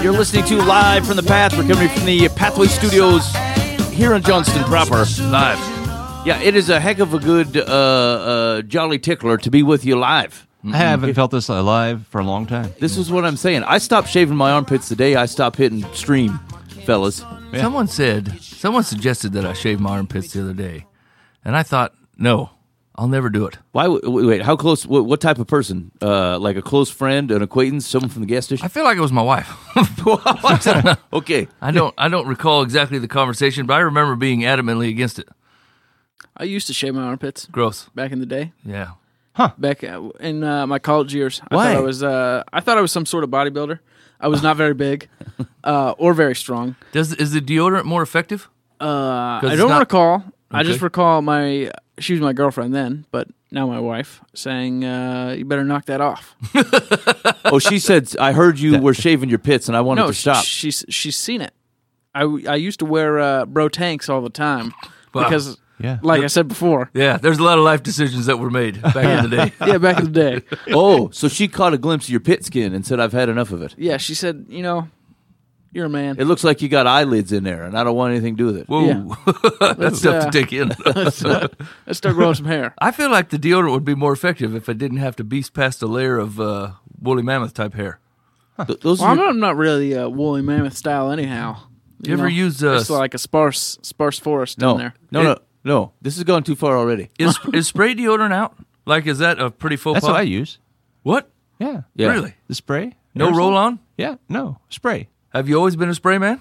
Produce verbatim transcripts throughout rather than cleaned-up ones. Adamant. You're listening to live from the Path. We're coming from the Pathway Studios here in Johnston proper. Live. Yeah, it is a heck of a good uh, uh, jolly tickler to be with you live. Mm-hmm. I haven't felt this alive for a long time. This is what I'm saying. I stopped shaving my armpits the day I stopped hitting stream, fellas. Yeah. Someone said, someone suggested that I shave my armpits the other day, and I thought, no, I'll never do it. Why? Wait, how close? What, what type of person? Uh, like a close friend, an acquaintance, someone from the gas station? I feel like it was my wife. Okay, I don't, I don't recall exactly the conversation, but I remember being adamantly against it. I used to shave my armpits. Gross. Back in the day. Yeah. Huh. Back in uh, my college years. Why? I thought I was, uh, I thought I was some sort of bodybuilder. I was not very big uh, or very strong. Does Is the deodorant more effective? Uh, I don't not... recall. Okay. I just recall my, she was my girlfriend then, but now my wife, saying, uh, you better knock that off. Oh, she said, I heard you were shaving your pits and I wanted no, to stop. She, she, she's seen it. I, I used to wear uh, bro tanks all the time wow. because... Yeah. Like I said before. Yeah, there's a lot of life decisions that were made back in the day. Yeah, back in the day. Oh, so she caught a glimpse of your pit skin and said, I've had enough of it. Yeah, she said, you know, you're a man. It looks like you got eyelids in there, and I don't want anything to do with it. Whoa. Yeah. That's tough uh, to take in. let's, uh, let's start growing some hair. I feel like the deodorant would be more effective if I didn't have to beast past a layer of uh, woolly mammoth-type hair. Huh. Th- those well, are... I'm not really uh, woolly mammoth-style anyhow. You, you ever know? use... Uh, it's like a sparse sparse forest no. in there. No, it, no. No, this has gone too far already. Is is spray deodorant out? Like, is that a pretty faux pas? That's what I use. What? Yeah. yeah. Really? The spray? No roll-on? Yeah, no. Spray. Have you always been a spray man?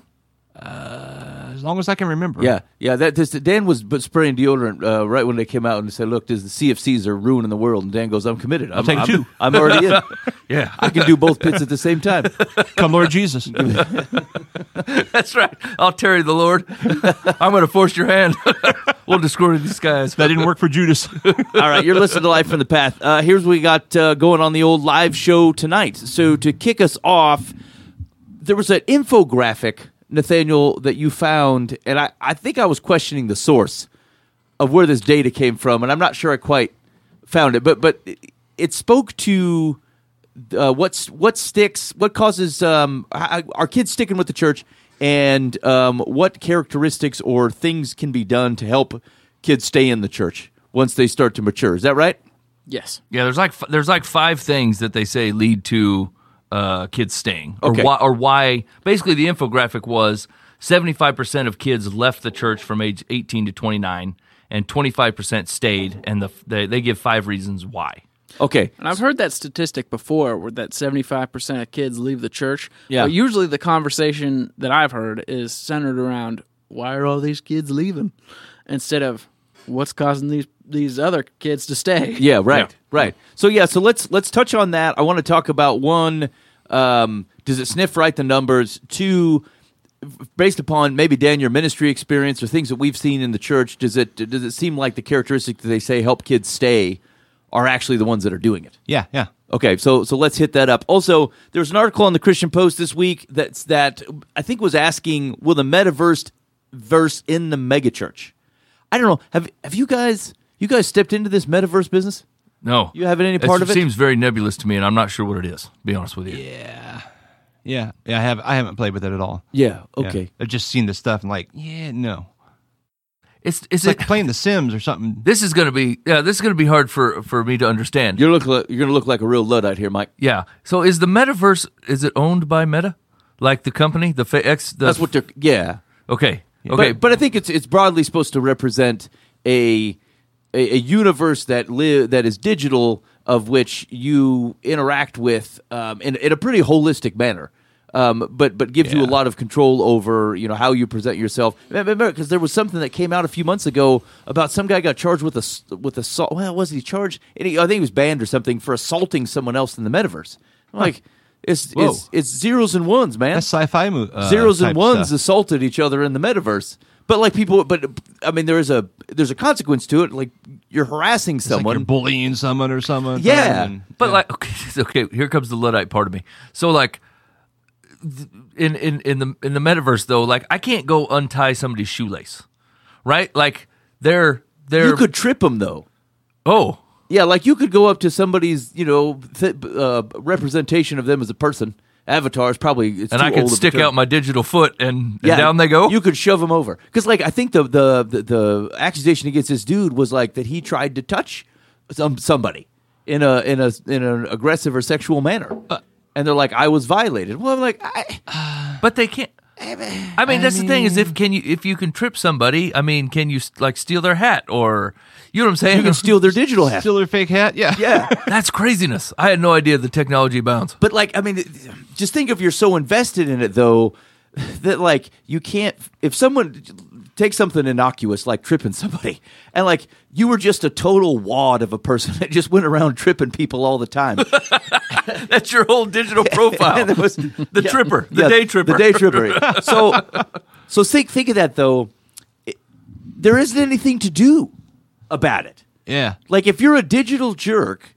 Uh, as long as I can remember. Yeah, yeah. That this, Dan was spraying deodorant uh, right when they came out and said, look, this, the C F Cs are ruining the world. And Dan goes, I'm committed. I'm, I'll take I'm, two. I'm already in. Yeah. I can do both pits at the same time. Come, Lord Jesus. That's right. I'll tarry the Lord. I'm going to force your hand. We'll discredit these guys. That didn't work for Judas. All right, you're listening to Life from the Path. Uh, here's what we got uh, going on the old live show tonight. So to kick us off, there was an infographic, Nathaniel, that you found, and I, I think I was questioning the source of where this data came from, and I'm not sure I quite found it, but but it, it spoke to uh, what's what sticks, what causes um, our kids sticking with the church, and um, what characteristics or things can be done to help kids stay in the church once they start to mature. Is that right? Yes. Yeah. There's like there's like five things that they say lead to. Uh, kids staying, or, okay. why, or why, basically the infographic was seventy-five percent of kids left the church from age eighteen to twenty-nine, and twenty-five percent stayed, and the, they, they give five reasons why. Okay. And I've heard that statistic before, where that seventy-five percent of kids leave the church, yeah. but usually the conversation that I've heard is centered around, why are all these kids leaving, instead of, what's causing these these other kids to stay? Yeah, right, yeah. right. So yeah, so let's let's touch on that. I want to talk about one: um, does it sniff right the numbers? Two, based upon maybe Dan, your ministry experience or things that we've seen in the church, does it does it seem like the characteristics that they say help kids stay are actually the ones that are doing it? Yeah, yeah. Okay, so so let's hit that up. Also, there's an article on the Christian Post this week that's that I think was asking: will the metaverse verse in the megachurch? I don't know. Have have you guys you guys stepped into this metaverse business? No. You haven't any part it's, of it? It seems very nebulous to me, and I'm not sure what it is, to be honest with you. Yeah. Yeah. Yeah, I have I haven't played with it at all. Yeah, okay. Yeah. I've just seen the stuff and like, yeah, no. It's it's, it's like it, playing The Sims or something. This is gonna be yeah, this is gonna be hard for, for me to understand. You're look like, you're gonna look like a real Luddite here, Mike. Yeah. So is the metaverse is it owned by Meta? Like the company? The fa- X the That's what they're yeah. Okay. Okay, but, but I think it's it's broadly supposed to represent a a, a universe that li- that is digital, of which you interact with um, in in a pretty holistic manner, um, but but gives yeah. you a lot of control over you know how you present yourself. Because there was something that came out a few months ago about some guy got charged with a with assault. Well, was he charged? I think he was banned or something for assaulting someone else in the metaverse. I'm like. It's, it's it's zeros and ones, man. That's sci-fi movie. Uh, zeros and ones stuff. Assaulted each other in the metaverse, but like people, but I mean, there is a there's a consequence to it. Like you're harassing it's someone, like you're bullying someone, or someone. Yeah, and, but yeah. like okay, okay, here comes the Luddite part of me. So like in in in the in the metaverse though, like I can't go untie somebody's shoelace, right? Like they're they're you could trip them though. Oh. Yeah, like you could go up to somebody's, you know, th- uh, representation of them as a person avatar is probably it's and too I could old stick out my digital foot and, and yeah, down they go. You could shove him over because, like, I think the, the the the accusation against this dude was like that he tried to touch some somebody in a in a in an aggressive or sexual manner, uh, and they're like, I was violated. Well, I'm like, I, but they can't. I mean, I mean that's mean, the thing is if can you if you can trip somebody, I mean, can you like steal their hat or you know what I'm saying? You can steal their digital hat, steal their fake hat. Yeah, yeah, that's craziness. I had no idea the technology bounds. But like, I mean, just think if you're so invested in it though that like you can't. If someone takes something innocuous like tripping somebody, and like you were just a total wad of a person that just went around tripping people all the time. That's your whole digital profile. was, the yeah, tripper, the yeah, day tripper. The day tripper. So so think think of that, though. It, there isn't anything to do about it. Yeah. Like, if you're a digital jerk,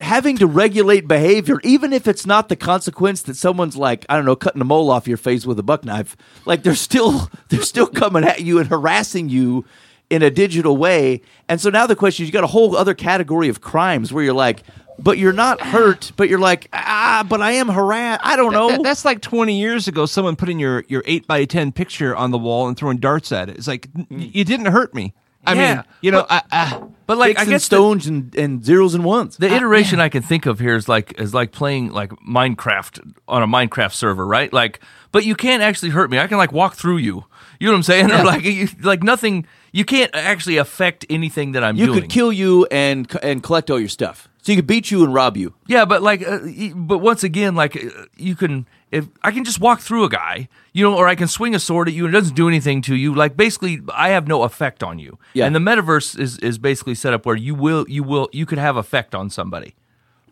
having to regulate behavior, even if it's not the consequence that someone's, like, I don't know, cutting a mole off your face with a buck knife, like, they're still they're still coming at you and harassing you in a digital way. And so now the question is, you got a whole other category of crimes where you're like, but you're not hurt, but you're like, ah, but I am harassed. I don't know. That, that, that's like twenty years ago, someone putting your, your eight by ten picture on the wall and throwing darts at it. It's like, you didn't hurt me. I yeah, mean, you know, but, I, I, but like I guess and stones the, and, and zeros and ones. The iteration I, I can think of here is like is like playing like Minecraft on a Minecraft server, right? Like, but you can't actually hurt me. I can like walk through you. You know what I'm saying? Yeah. Like, you, like nothing. You can't actually affect anything that I'm you doing. You could kill you and and collect all your stuff. So you could beat you and rob you. Yeah, but like, uh, but once again, like uh, you can. If I can just walk through a guy, you know, or I can swing a sword at you and it doesn't do anything to you. Like, basically, I have no effect on you. Yeah. And the metaverse is, is basically set up where you will, you will, you could have effect on somebody.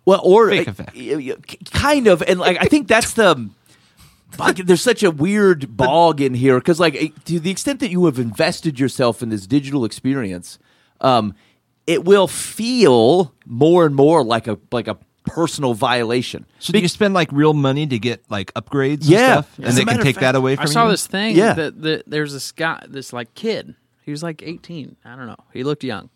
Well, or fake effect, kind of. And like, I think that's the. There's such a weird bog in here because, like, to the extent that you have invested yourself in this digital experience, um, it will feel more and more like a like a. personal violation. So do you spend like real money to get like upgrades yeah. and stuff? Yeah. And they can take fact, that away from you? I saw you? this thing yeah. that, that there's this guy, this like kid. He was like eighteen. I don't know. He looked young.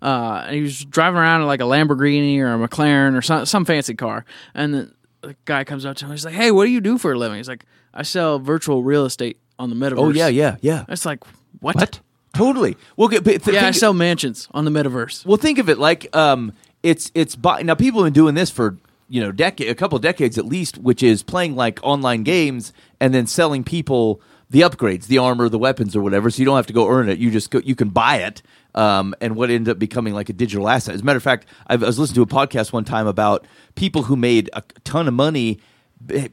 Uh, and he was driving around in like a Lamborghini or a McLaren or some, some fancy car. And the, the guy comes up to him. He's like, hey, what do you do for a living? He's like, I sell virtual real estate on the metaverse. Oh, yeah, yeah, yeah. It's like, what? What? Totally. Well, get, th- yeah, I sell of, mansions on the metaverse. Well, think of it like... um. It's it's now people have been doing this for you know decade a couple of decades at least, which is playing like online games and then selling people the upgrades, the armor, the weapons, or whatever. So you don't have to go earn it; you just go, you can buy it, um, and what ended up becoming like a digital asset. As a matter of fact, I've, I was listening to a podcast one time about people who made a ton of money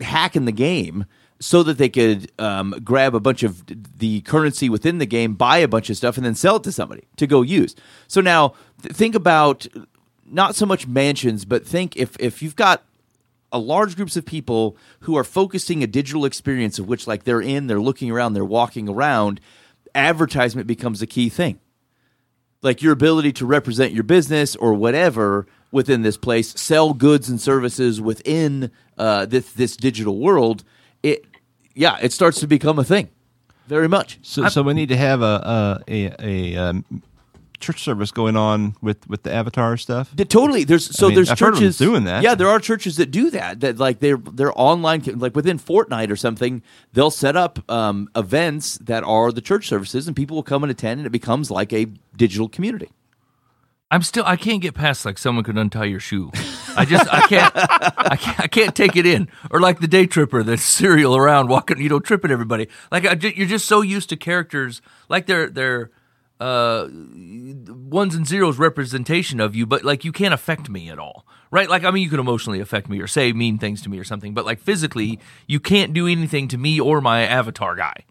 hacking the game so that they could um, grab a bunch of the currency within the game, buy a bunch of stuff, and then sell it to somebody to go use. So now th- think about. Not so much mansions, but think if if you've got a large groups of people who are focusing a digital experience of which like they're in, they're looking around, they're walking around, advertisement becomes a key thing. Like your ability to represent your business or whatever within this place, sell goods and services within uh, this this digital world, it yeah, it starts to become a thing very much. So, so we need to have a a a. a um church service going on with, with the avatar stuff. The, totally. There's so I mean, there's I've churches heard of them doing that. Yeah, there are churches that do that. That like they're they're online like within Fortnite or something. They'll set up um, events that are the church services, and people will come and attend, and it becomes like a digital community. I'm still I can't get past like someone could untie your shoe. I just I can't I can't, I can't take it in. Or like the day tripper that's serial around walking, you know, tripping everybody. Like I, you're just so used to characters like they're they're. Uh, ones and zeros representation of you, but like you can't affect me at all, right? Like, I mean, you can emotionally affect me or say mean things to me or something, but like physically, you can't do anything to me or my avatar guy,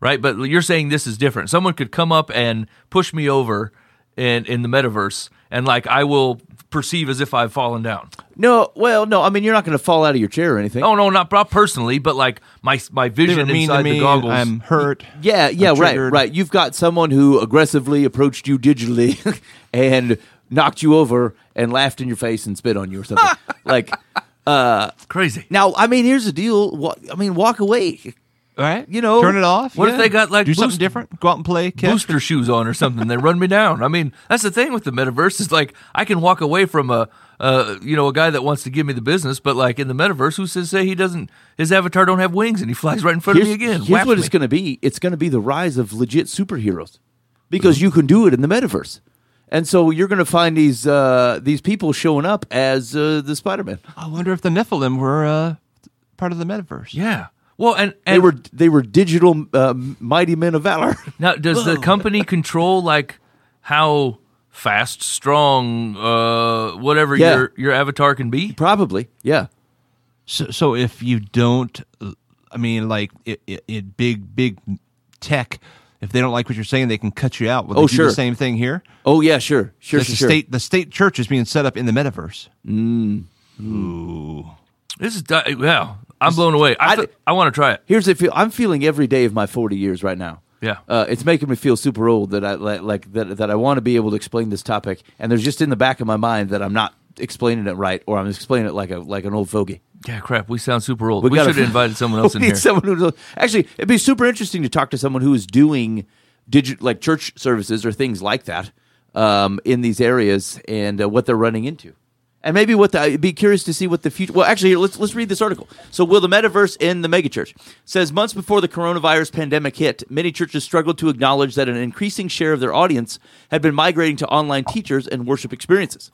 right? But you're saying this is different. Someone could come up and push me over in, in the metaverse, and like I will perceive as if I've fallen down. No, well, no, I mean, you're not going to fall out of your chair or anything. Oh, no, not, not personally, but like my my vision inside the goggles. I'm hurt. Yeah, yeah, I'm right, triggered. Right. You've got someone who aggressively approached you digitally and knocked you over and laughed in your face and spit on you or something. like, uh, crazy. Now, I mean, here's the deal. I mean, walk away. All right, you know, turn it off. What yeah. if they got like do boost, something different? Go out and play Catherine. Booster shoes on or something. They run me down. I mean, that's the thing with the metaverse is like I can walk away from a uh, you know a guy that wants to give me the business, but like in the metaverse, who says say he doesn't? His avatar don't have wings and he flies right in front here's, of me again. Here's what me. It's going to be. It's going to be the rise of legit superheroes because mm-hmm. you can do it in the metaverse. And so you're going to find these uh, these people showing up as uh, the Spider-Man. I wonder if the Nephilim were uh, part of the metaverse. Yeah. Well, and, and they were they were digital uh, mighty men of valor. Now, does the company control like how fast, strong, uh, whatever yeah. your your avatar can be? Probably, yeah. So, so if you don't, I mean, like it, it, it big big tech. If they don't like what you're saying, they can cut you out. Will they oh, do sure. the same thing here? Oh, yeah, sure. Sure, sure, the sure. State, the state church is being set up in the metaverse. Mm. Ooh. This is, wow, yeah, I'm this, blown away. I, I, I want to try it. Here's the feel. I'm feeling every day of my forty years right now. Yeah. Uh, it's making me feel super old that I, like, that, that I want to be able to explain this topic, and there's just in the back of my mind that I'm not explaining it right, or I'm explaining it like a like an old fogey. Yeah, crap. We sound super old. We, we should have invited someone else in here. Someone who, actually, it'd be super interesting to talk to someone who is doing digi- like church services or things like that um, in these areas and uh, what they're running into, and maybe what the, I'd be curious to see what the future. Well, actually, here, let's let's read this article. So, will the metaverse end the megachurch? It says months before the coronavirus pandemic hit, many churches struggled to acknowledge that an increasing share of their audience had been migrating to online teachers and worship experiences.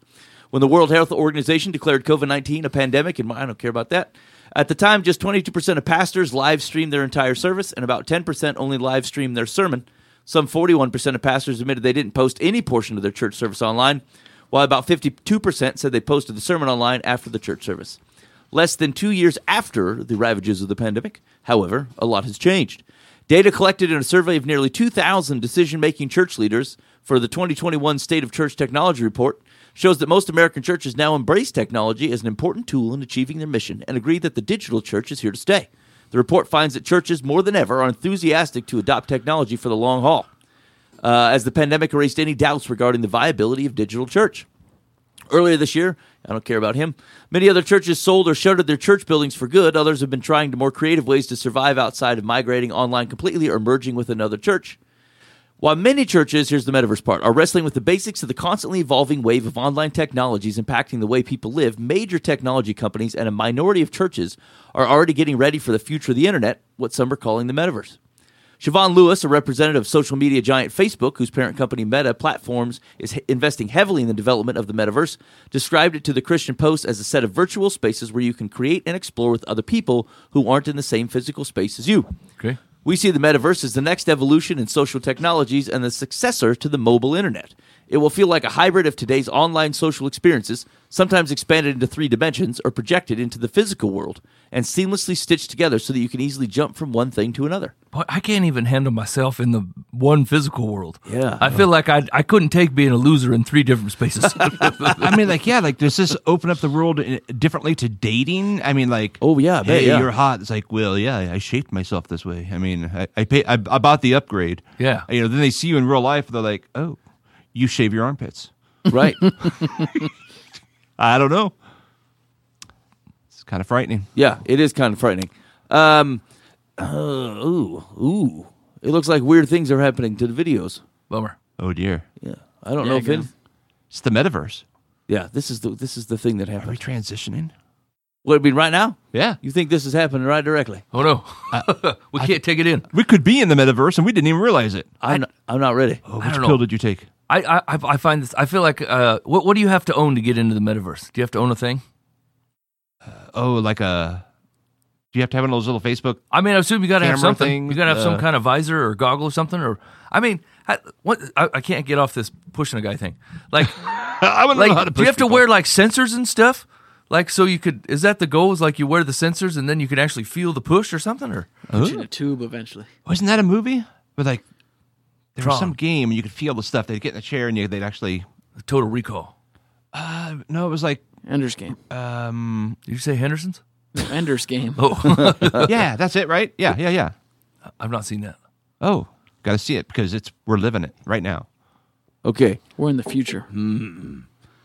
When the World Health Organization declared covid nineteen a pandemic, and I don't care about that, at the time, just twenty-two percent of pastors live streamed their entire service, and about ten percent only live streamed their sermon. Some forty-one percent of pastors admitted they didn't post any portion of their church service online, while about fifty-two percent said they posted the sermon online after the church service. Less than two years after the ravages of the pandemic, however, a lot has changed. Data collected in a survey of nearly two thousand decision-making church leaders for the twenty twenty-one State of Church Technology Report shows that most American churches now embrace technology as an important tool in achieving their mission and agree that the digital church is here to stay. The report finds that churches, more than ever, are enthusiastic to adopt technology for the long haul, uh, as the pandemic erased any doubts regarding the viability of digital church. Earlier this year, I don't care about him, many other churches sold or shuttered their church buildings for good. Others have been trying to more creative ways to survive outside of migrating online completely or merging with another church. While many churches, here's the metaverse part, are wrestling with the basics of the constantly evolving wave of online technologies impacting the way people live, major technology companies and a minority of churches are already getting ready for the future of the internet, what some are calling the metaverse. Siobhan Lewis, a representative of social media giant Facebook, whose parent company Meta Platforms is investing heavily in the development of the metaverse, described it to the Christian Post as a set of virtual spaces where you can create and explore with other people who aren't in the same physical space as you. Okay. We see the metaverse as the next evolution in social technologies and the successor to the mobile internet. It will feel like a hybrid of today's online social experiences, sometimes expanded into three dimensions or projected into the physical world, and seamlessly stitched together so that you can easily jump from one thing to another. Boy, I can't even handle myself in the one physical world. Yeah, I feel like I I couldn't take being a loser in three different spaces. I mean, like, yeah, like, does this open up the world differently to dating? I mean, like, oh, yeah, hey, yeah. you're hot. It's like, well, yeah, I shaped myself this way. I mean, I I, pay, I I bought the upgrade. Yeah. You know, then they see you in real life, they're like, oh, you shave your armpits. Right. I don't know. It's kind of frightening. Yeah, it is kind of frightening. Um, uh, ooh, ooh. It looks like weird things are happening to the videos. Bummer. Oh, dear. Yeah. I don't yeah, know if it is. It's the metaverse. Yeah, this is the this is the thing that happened. Are we transitioning? What, I mean, right now? Yeah. You think this is happening right directly? Oh, no. I, we I, can't take it in. We could be in the metaverse, and we didn't even realize it. I'm, I'm not ready. Oh, which pill did you take? I, I I find this. I feel like. Uh, what what do you have to own to get into the metaverse? Do you have to own a thing? Uh, oh, like a. Do you have to have one of those little Facebook? I mean, I assume you got to have something. Thing, you got to have uh, some kind of visor or goggle or something. Or I mean, I, what I, I can't get off this pushing a guy thing. Like, I wouldn't like, know how to push. Do you have people. to wear like sensors and stuff? Like, so you could. Is that the goal? Is like you wear the sensors and then you can actually feel the push or something? Or push in a tube eventually. Wasn't that a movie with like? There was some game, and you could feel the stuff. They'd get in a chair, and you, they'd actually... Total Recall. Uh, no, it was like... Ender's Game. Um, Did you say Henderson's? No, Ender's Game. Oh. Yeah, that's it, right? Yeah, yeah, yeah. I've not seen that. Oh, got to see it, because it's we're living it right now. Okay. We're in the future. Mm-hmm.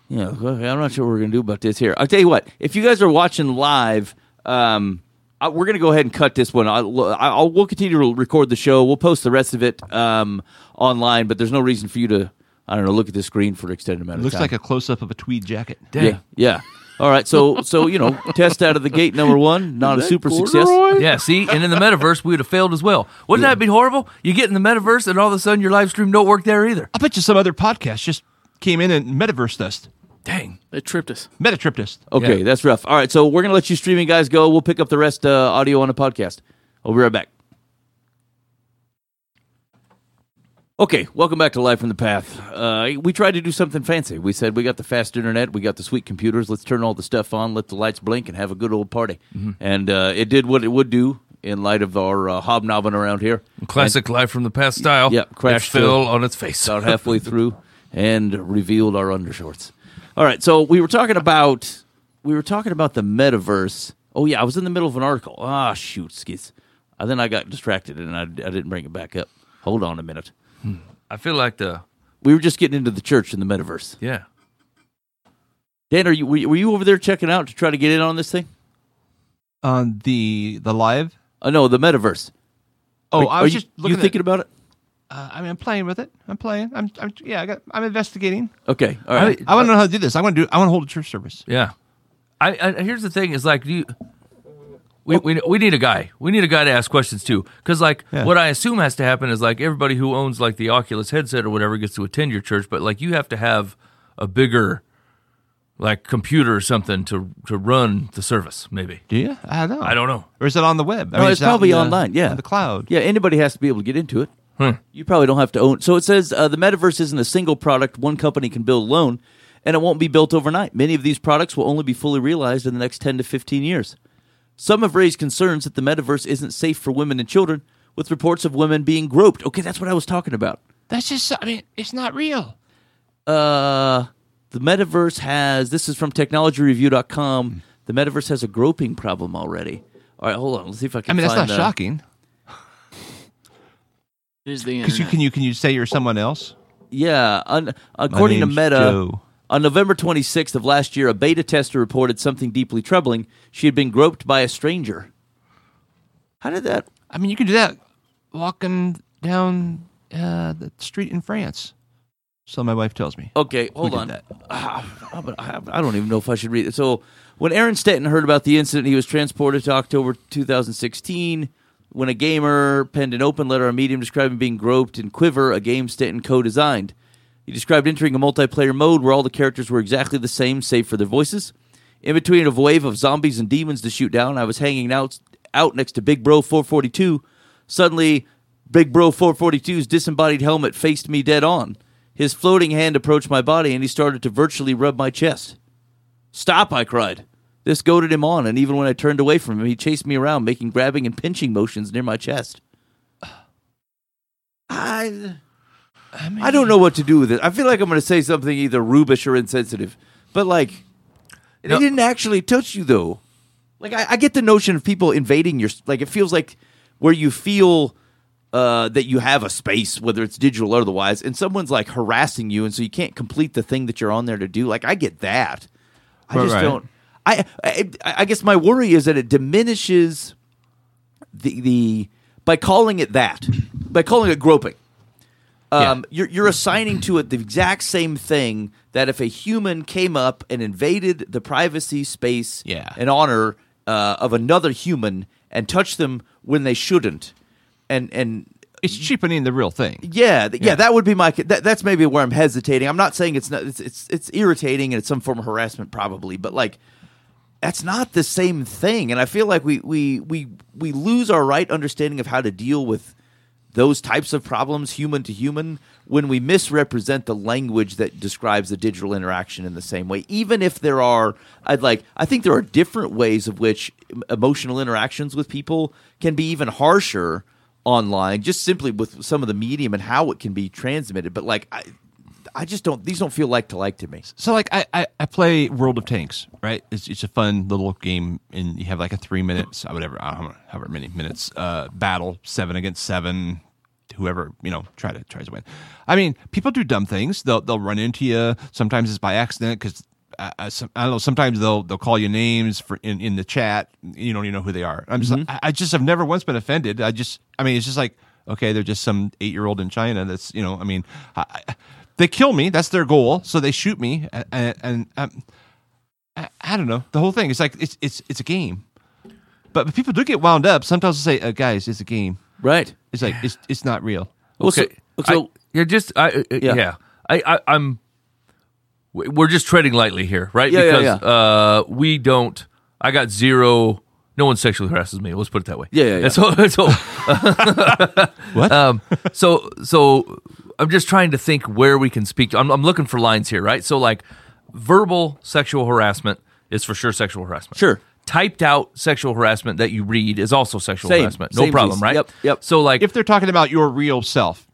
Yeah, I'm not sure what we're going to do about this here. I'll tell you what. If you guys are watching live... um. I, we're going to go ahead and cut this one. I, I, we'll continue to record the show. We'll post the rest of it um, online, but there's no reason for you to, I don't know, look at the screen for an extended amount of time. Looks like a close-up of a tweed jacket. Damn. Yeah, yeah. All right, so, so you know, test out of the gate number one, not a super success. Yeah, see, and in the metaverse, we would have failed as well. Wouldn't yeah. that be horrible? You get in the metaverse, and all of a sudden, your live stream don't work there either. I bet you some other podcast just came in and metaversed us. Dang. They tripped us. Meta tripped us. Okay, yeah. That's rough. All right, so we're going to let you streaming guys go. We'll pick up the rest uh, audio on the podcast. We'll be right back. Okay, welcome back to Life from the Path. Uh, we tried to do something fancy. We said we got the fast internet, we got the sweet computers, let's turn all the stuff on, let the lights blink, and have a good old party. Mm-hmm. And uh, it did what it would do in light of our uh, hobnobbing around here. Classic and, Life from the Path style. Yeah, crash fell on its face. About halfway through and revealed our undershorts. All right, so we were talking about we were talking about the metaverse. Oh, yeah, I was in the middle of an article. Ah, oh, shoot, skis. And then I got distracted, and I, I didn't bring it back up. Hold on a minute. I feel like the we were just getting into the church in the metaverse. Yeah, Dan, are you were, you were you over there checking out to try to get in on this thing? On the the live? Uh, no, the metaverse. Oh, are, I was just you, looking you at, thinking about it. Uh, I mean, I'm playing with it. I'm playing. I'm, I'm yeah. I got. I'm investigating. Okay, all right. I, I want to know how to do this. I want to do. I want to hold a church service. Yeah. I, I here's the thing is like do you. We, we we need a guy. We need a guy to ask questions, too. Because, like, yeah. what I assume has to happen is, like, everybody who owns, like, the Oculus headset or whatever gets to attend your church. But, like, you have to have a bigger, like, computer or something to to run the service, maybe. Do you? I don't know. I don't know. Or is it on the web? No, I mean, it's, it's probably on the, online, yeah. On the cloud. Yeah, anybody has to be able to get into it. Hmm. You probably don't have to own. So it says uh, the metaverse isn't a single product one company can build alone, and it won't be built overnight. Many of these products will only be fully realized in the next ten to fifteen years. Some have raised concerns that the metaverse isn't safe for women and children, with reports of women being groped. Okay, that's what I was talking about. That's just, I mean, it's not real. Uh, the metaverse has, this is from technology review dot com, the metaverse has a groping problem already. All right, hold on, let's see if I can find I mean, that's find, not uh, shocking. Here's the Because you can, you can you say you're someone else? Yeah, un, according to Meta... Joe. On November twenty-sixth of last year, a beta tester reported something deeply troubling. She had been groped by a stranger. How did that... I mean, you can do that walking down uh, the street in France. So my wife tells me. Okay, hold on. That. I don't even know if I should read it. So when Aaron Stanton heard about the incident, he was transported to October two thousand sixteen when a gamer penned an open letter on Medium describing being groped in Quiver, a game Stanton co-designed. He described entering a multiplayer mode where all the characters were exactly the same, save for their voices. In between a wave of zombies and demons to shoot down, I was hanging out out next to Big Bro four forty-two. Suddenly, Big Bro four forty-two's disembodied helmet faced me dead on. His floating hand approached my body, and he started to virtually rub my chest. "Stop!" I cried. This goaded him on, and even when I turned away from him, he chased me around, making grabbing and pinching motions near my chest. I... I, mean, I don't know what to do with it. I feel like I'm going to say something either rubish or insensitive. But, like, they no. didn't actually touch you, though. Like, I, I get the notion of people invading your... Like, it feels like where you feel uh, that you have a space, whether it's digital or otherwise, and someone's, like, harassing you, and so you can't complete the thing that you're on there to do. Like, I get that. I right, just right. don't... I, I I guess my worry is that it diminishes the the... By calling it that. By calling it groping. Um, yeah. you're, you're assigning to it the exact same thing that if a human came up and invaded the privacy, space, yeah. and honor uh, of another human and touched them when they shouldn't, and and it's cheapening the real thing. Yeah, th- yeah, yeah, that would be my. That, that's maybe where I'm hesitating. I'm not saying it's not. It's it's it's irritating and it's some form of harassment probably, but like that's not the same thing. And I feel like we we we we lose our right understanding of how to deal with those types of problems, human to human, when we misrepresent the language that describes the digital interaction in the same way, even if there are, I'd like, I think there are different ways of which emotional interactions with people can be even harsher online, just simply with some of the medium and how it can be transmitted. But like, I, I just don't; these don't feel like to like to me. So like, I, I, I play World of Tanks, right? It's it's a fun little game, and you have like a three minutes, whatever, I don't know, however many minutes uh, battle, seven against seven, whoever you know try to tries to win. I mean, people do dumb things; they'll they'll run into you. Sometimes it's by accident because I, I, I don't know. Sometimes they'll they'll call you names for in, in the chat. You don't even know who they are. I'm just mm-hmm. I, I just have never once been offended. I just I mean it's just like okay, they're just some eight year old in China. That's you know I mean I, I, they kill me. That's their goal. So they shoot me and, and um, I, I don't know the whole thing. It's like it's it's it's a game. But, but people do get wound up. Sometimes they say, uh, "Guys, it's a game." Right? It's like it's it's not real. Okay. So, so I, you're just I uh, yeah. yeah. I, I I'm. We're just treading lightly here, right? Yeah, because yeah, yeah. Uh, we don't. I got zero. No one sexually harasses me. Let's put it that way. Yeah, yeah, yeah. And so, so what? Um, so, so I'm just trying to think where we can speak. I'm, I'm looking for lines here, right? So, like, verbal sexual harassment is for sure sexual harassment. Sure. Typed out sexual harassment that you read is also sexual Same. harassment. No Same problem, piece. right? Yep. Yep. So, like, if they're talking about your real self.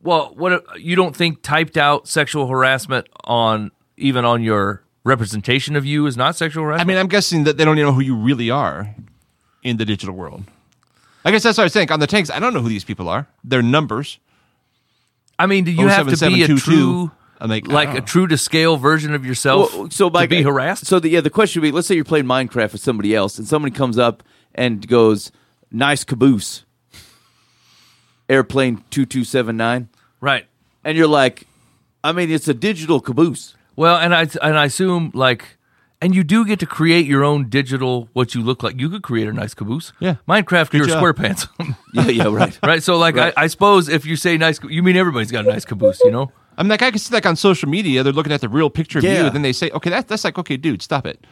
Well, what you don't think typed out sexual harassment on even on your representation of you is not sexual harassment? I mean, I'm guessing that they don't even know who you really are in the digital world. I guess that's what I was saying. On the tanks, I don't know who these people are. They're numbers. I mean, do you have to be a true, like, like a true to scale version of yourself well, so by, to be harassed? So the, yeah, the question would be: let's say you're playing Minecraft with somebody else, and somebody comes up and goes, "Nice caboose." Airplane two two seven nine, right? And you're like, I mean, it's a digital caboose. Well, and I and I assume like, and you do get to create your own digital what you look like. You could create a nice caboose. Yeah, Minecraft, you're square pants. yeah, yeah, right, right. So like, right. I, I suppose if you say nice, you mean everybody's got a nice caboose, you know? I mean, like I can see like on social media, they're looking at the real picture of yeah. you, and then they say, okay, that's that's like, okay, dude, stop it.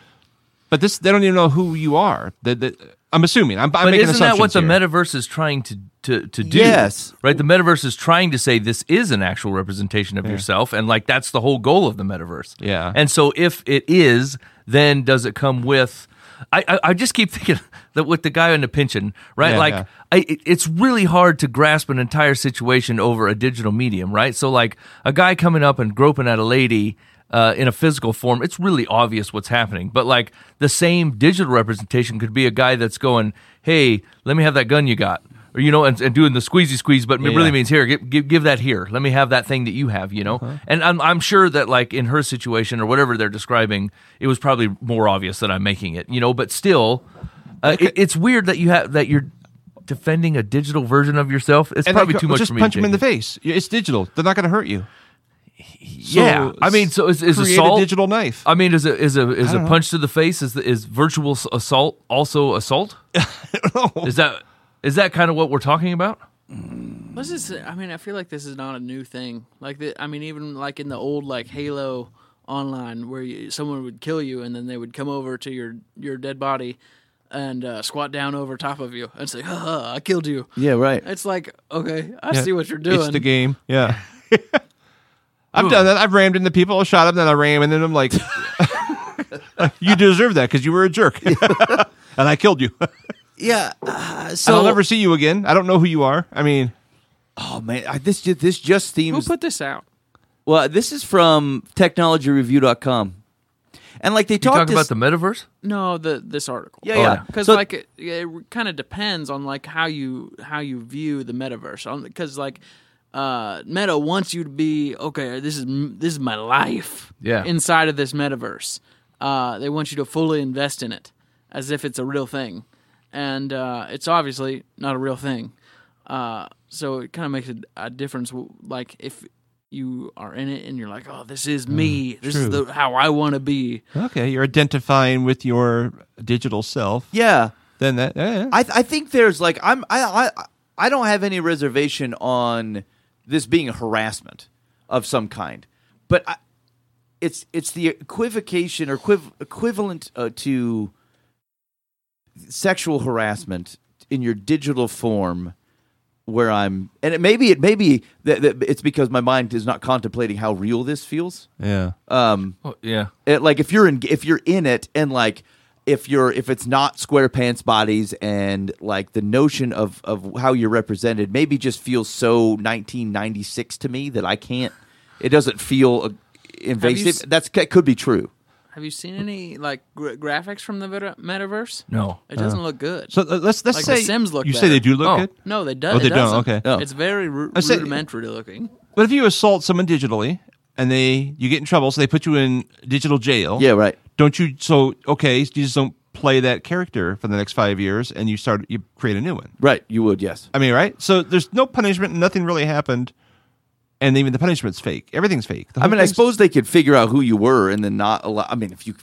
But this, they don't even know who you are. That I'm assuming. I'm, I'm but making isn't that what the here. metaverse is trying to, to, to do? Yes. Right? The metaverse is trying to say this is an actual representation of yeah. yourself, and like that's the whole goal of the metaverse. Yeah. And so if it is, then does it come with... I, I, I just keep thinking that with the guy in the pension, right? Yeah, like, yeah. I, it's really hard to grasp an entire situation over a digital medium, right? So like a guy coming up and groping at a lady... Uh, in a physical form, it's really obvious what's happening. But like the same digital representation could be a guy that's going, "Hey, let me have that gun you got," or you know, and, and doing the squeezy squeeze, but yeah, it really yeah. means here, give, give give that here. Let me have that thing that you have, you know. Uh-huh. And I'm I'm sure that like in her situation or whatever they're describing, it was probably more obvious that I'm making it, you know. But still, uh, okay. it, it's weird that you have that you're defending a digital version of yourself. It's and probably like, too much for me. Just punch to them in the face. It's digital. They're not going to hurt you. Yeah, so I mean, so is, is assault a digital knife? I mean, is a is a is a punch know. to the face? Is the, is virtual assault also assault? Is that is that kind of what we're talking about? What's this? I mean, I feel like this is not a new thing. Like, the, I mean, even like in the old like Halo Online, where you, someone would kill you and then they would come over to your your dead body and uh, squat down over top of you and say, "Ha ha, I killed you." Yeah, right. It's like, okay, I yeah. see what you're doing. It's the game. Yeah. I've done that. I've rammed into people. I shot them, then I ram into them. Like, you deserve that because you were a jerk, and I killed you. yeah. Uh, so and I'll never see you again. I don't know who you are. I mean, oh man, I, this just, this just seems. Who put this out? Well, this is from technology review dot com, and like they talk about the metaverse. No, the this article. Yeah, oh, yeah. Because so, like it, it kind of depends on like how you how you view the metaverse. Because like. Uh, Meta wants you to be okay. This is this is my life. Yeah. Inside of this metaverse, uh, they want you to fully invest in it, as if it's a real thing, and uh, it's obviously not a real thing. Uh, so it kind of makes a, a difference. Like if you are in it and you're like, "Oh, this is me. Uh, this true. is the, how I want to be." Okay, you're identifying with your digital self. Yeah. Then that. Yeah. I th- I think there's like I'm I I I don't have any reservation on. This being a harassment of some kind, but I, it's it's the equivocation or equiv- equivalent uh, to sexual harassment in your digital form, where I'm, and it maybe it maybe that, that it's because my mind is not contemplating how real this feels. Yeah. Um. Oh, yeah. It, like if you're in if you're in it, and like if you're if it's not square pants bodies, and like the notion of, of how you're represented maybe just feels so nineteen ninety-six to me that I can't. It doesn't feel invasive. You, That's that could be true. Have you seen any like gra- graphics from the metaverse? No, it doesn't uh, look good. So uh, let's let's like say the Sims look. You better. say they do look oh. good? No, they don't. Oh, they don't. Okay, oh. It's very ru- rudimentary looking. But if you assault someone digitally, and they you get in trouble, so they put you in digital jail. Yeah, right. Don't you? So okay, you just don't play that character for the next five years, and you start you create a new one. Right, you would, yes. I mean, right. So there's no punishment. Nothing really happened. And even the punishment's fake. Everything's fake. I mean, I suppose they could figure out who you were and then not allow. I mean, if you,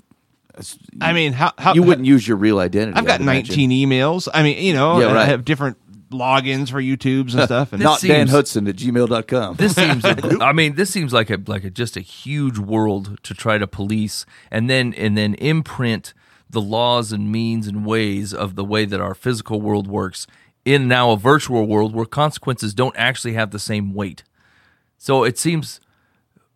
you I mean, how, how you wouldn't how, use your real identity. I've got nineteen imagine. emails. I mean, you know, yeah, right. I have different logins for YouTubes and stuff. And not seems, Dan Hudson at gmail dot com. This seems. I mean, this seems like a like a, just a huge world to try to police and then and then imprint the laws and means and ways of the way that our physical world works in now a virtual world where consequences don't actually have the same weight. So it seems,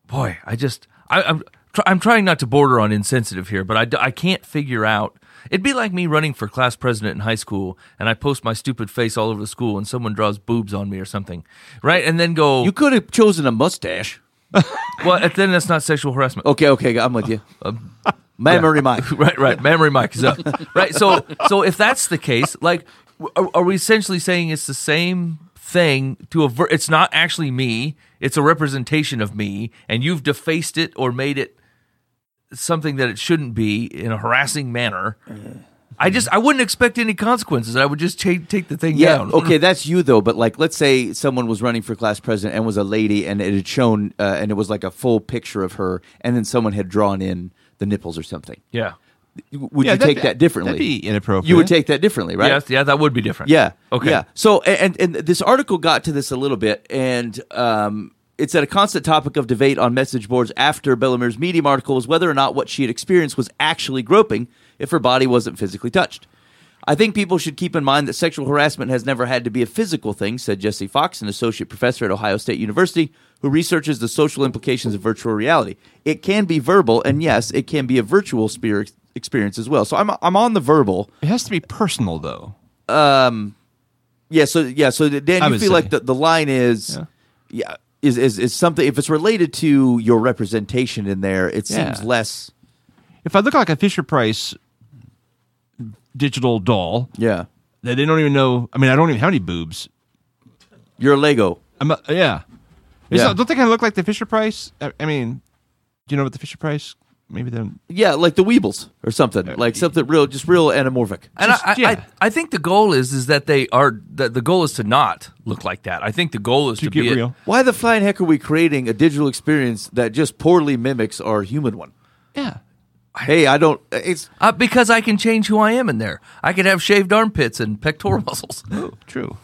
boy, I just, I, I'm try, I'm trying not to border on insensitive here, but I, I can't figure out. It'd be like me running for class president in high school, and I post my stupid face all over the school, and someone draws boobs on me or something, right? And then go. You could have chosen a mustache. Well, then that's not sexual harassment. Okay, okay, I'm with you. Um, Memory yeah. Mike. right, right. Memory Mike is up. Right, so, so if that's the case, like, are, are we essentially saying it's the same thing to avert? It's not actually me. It's a representation of me, and you've defaced it or made it something that it shouldn't be in a harassing manner. I just I wouldn't expect any consequences. I would just take take the thing yeah, down. Okay, that's you though. But like, let's say someone was running for class president and was a lady, and it had shown, uh, and it was like a full picture of her, and then someone had drawn in the nipples or something. Yeah. Would yeah, you take that differently? That'd be inappropriate. You would take that differently, right? Yes, yeah, that would be different. Yeah. Okay. Yeah. So, and, and this article got to this a little bit, and um, it's at a constant topic of debate on message boards after Bellamere's Medium article was whether or not what she had experienced was actually groping if her body wasn't physically touched. I think people should keep in mind that sexual harassment has never had to be a physical thing, said Jesse Fox, an associate professor at Ohio State University, who researches the social implications of virtual reality. It can be verbal, and yes, it can be a virtual spirit experience as well. So I'm I'm on the verbal. It has to be personal though. Um, yeah. So yeah. So Dan, I you feel say. like the, the line is, yeah. yeah, is is is something. If it's related to your representation in there, it yeah. seems less. If I look like a Fisher Price digital doll, yeah, that they don't even know. I mean, I don't even have any boobs. You're a Lego. I'm a, yeah. yeah. Not, don't they kind of look like the Fisher Price? I, I mean, do you know what the Fisher Price? Maybe them, yeah, like the Weebles or something, like something real, just real anamorphic. And just, I, yeah. I, I think the goal is is that they are that the goal is to not look like that. I think the goal is to, to get be real. A, Why the flying heck are we creating a digital experience that just poorly mimics our human one? Yeah. Hey, I don't. It's uh, because I can change who I am in there. I could have shaved armpits and pectoral muscles. Oh, true.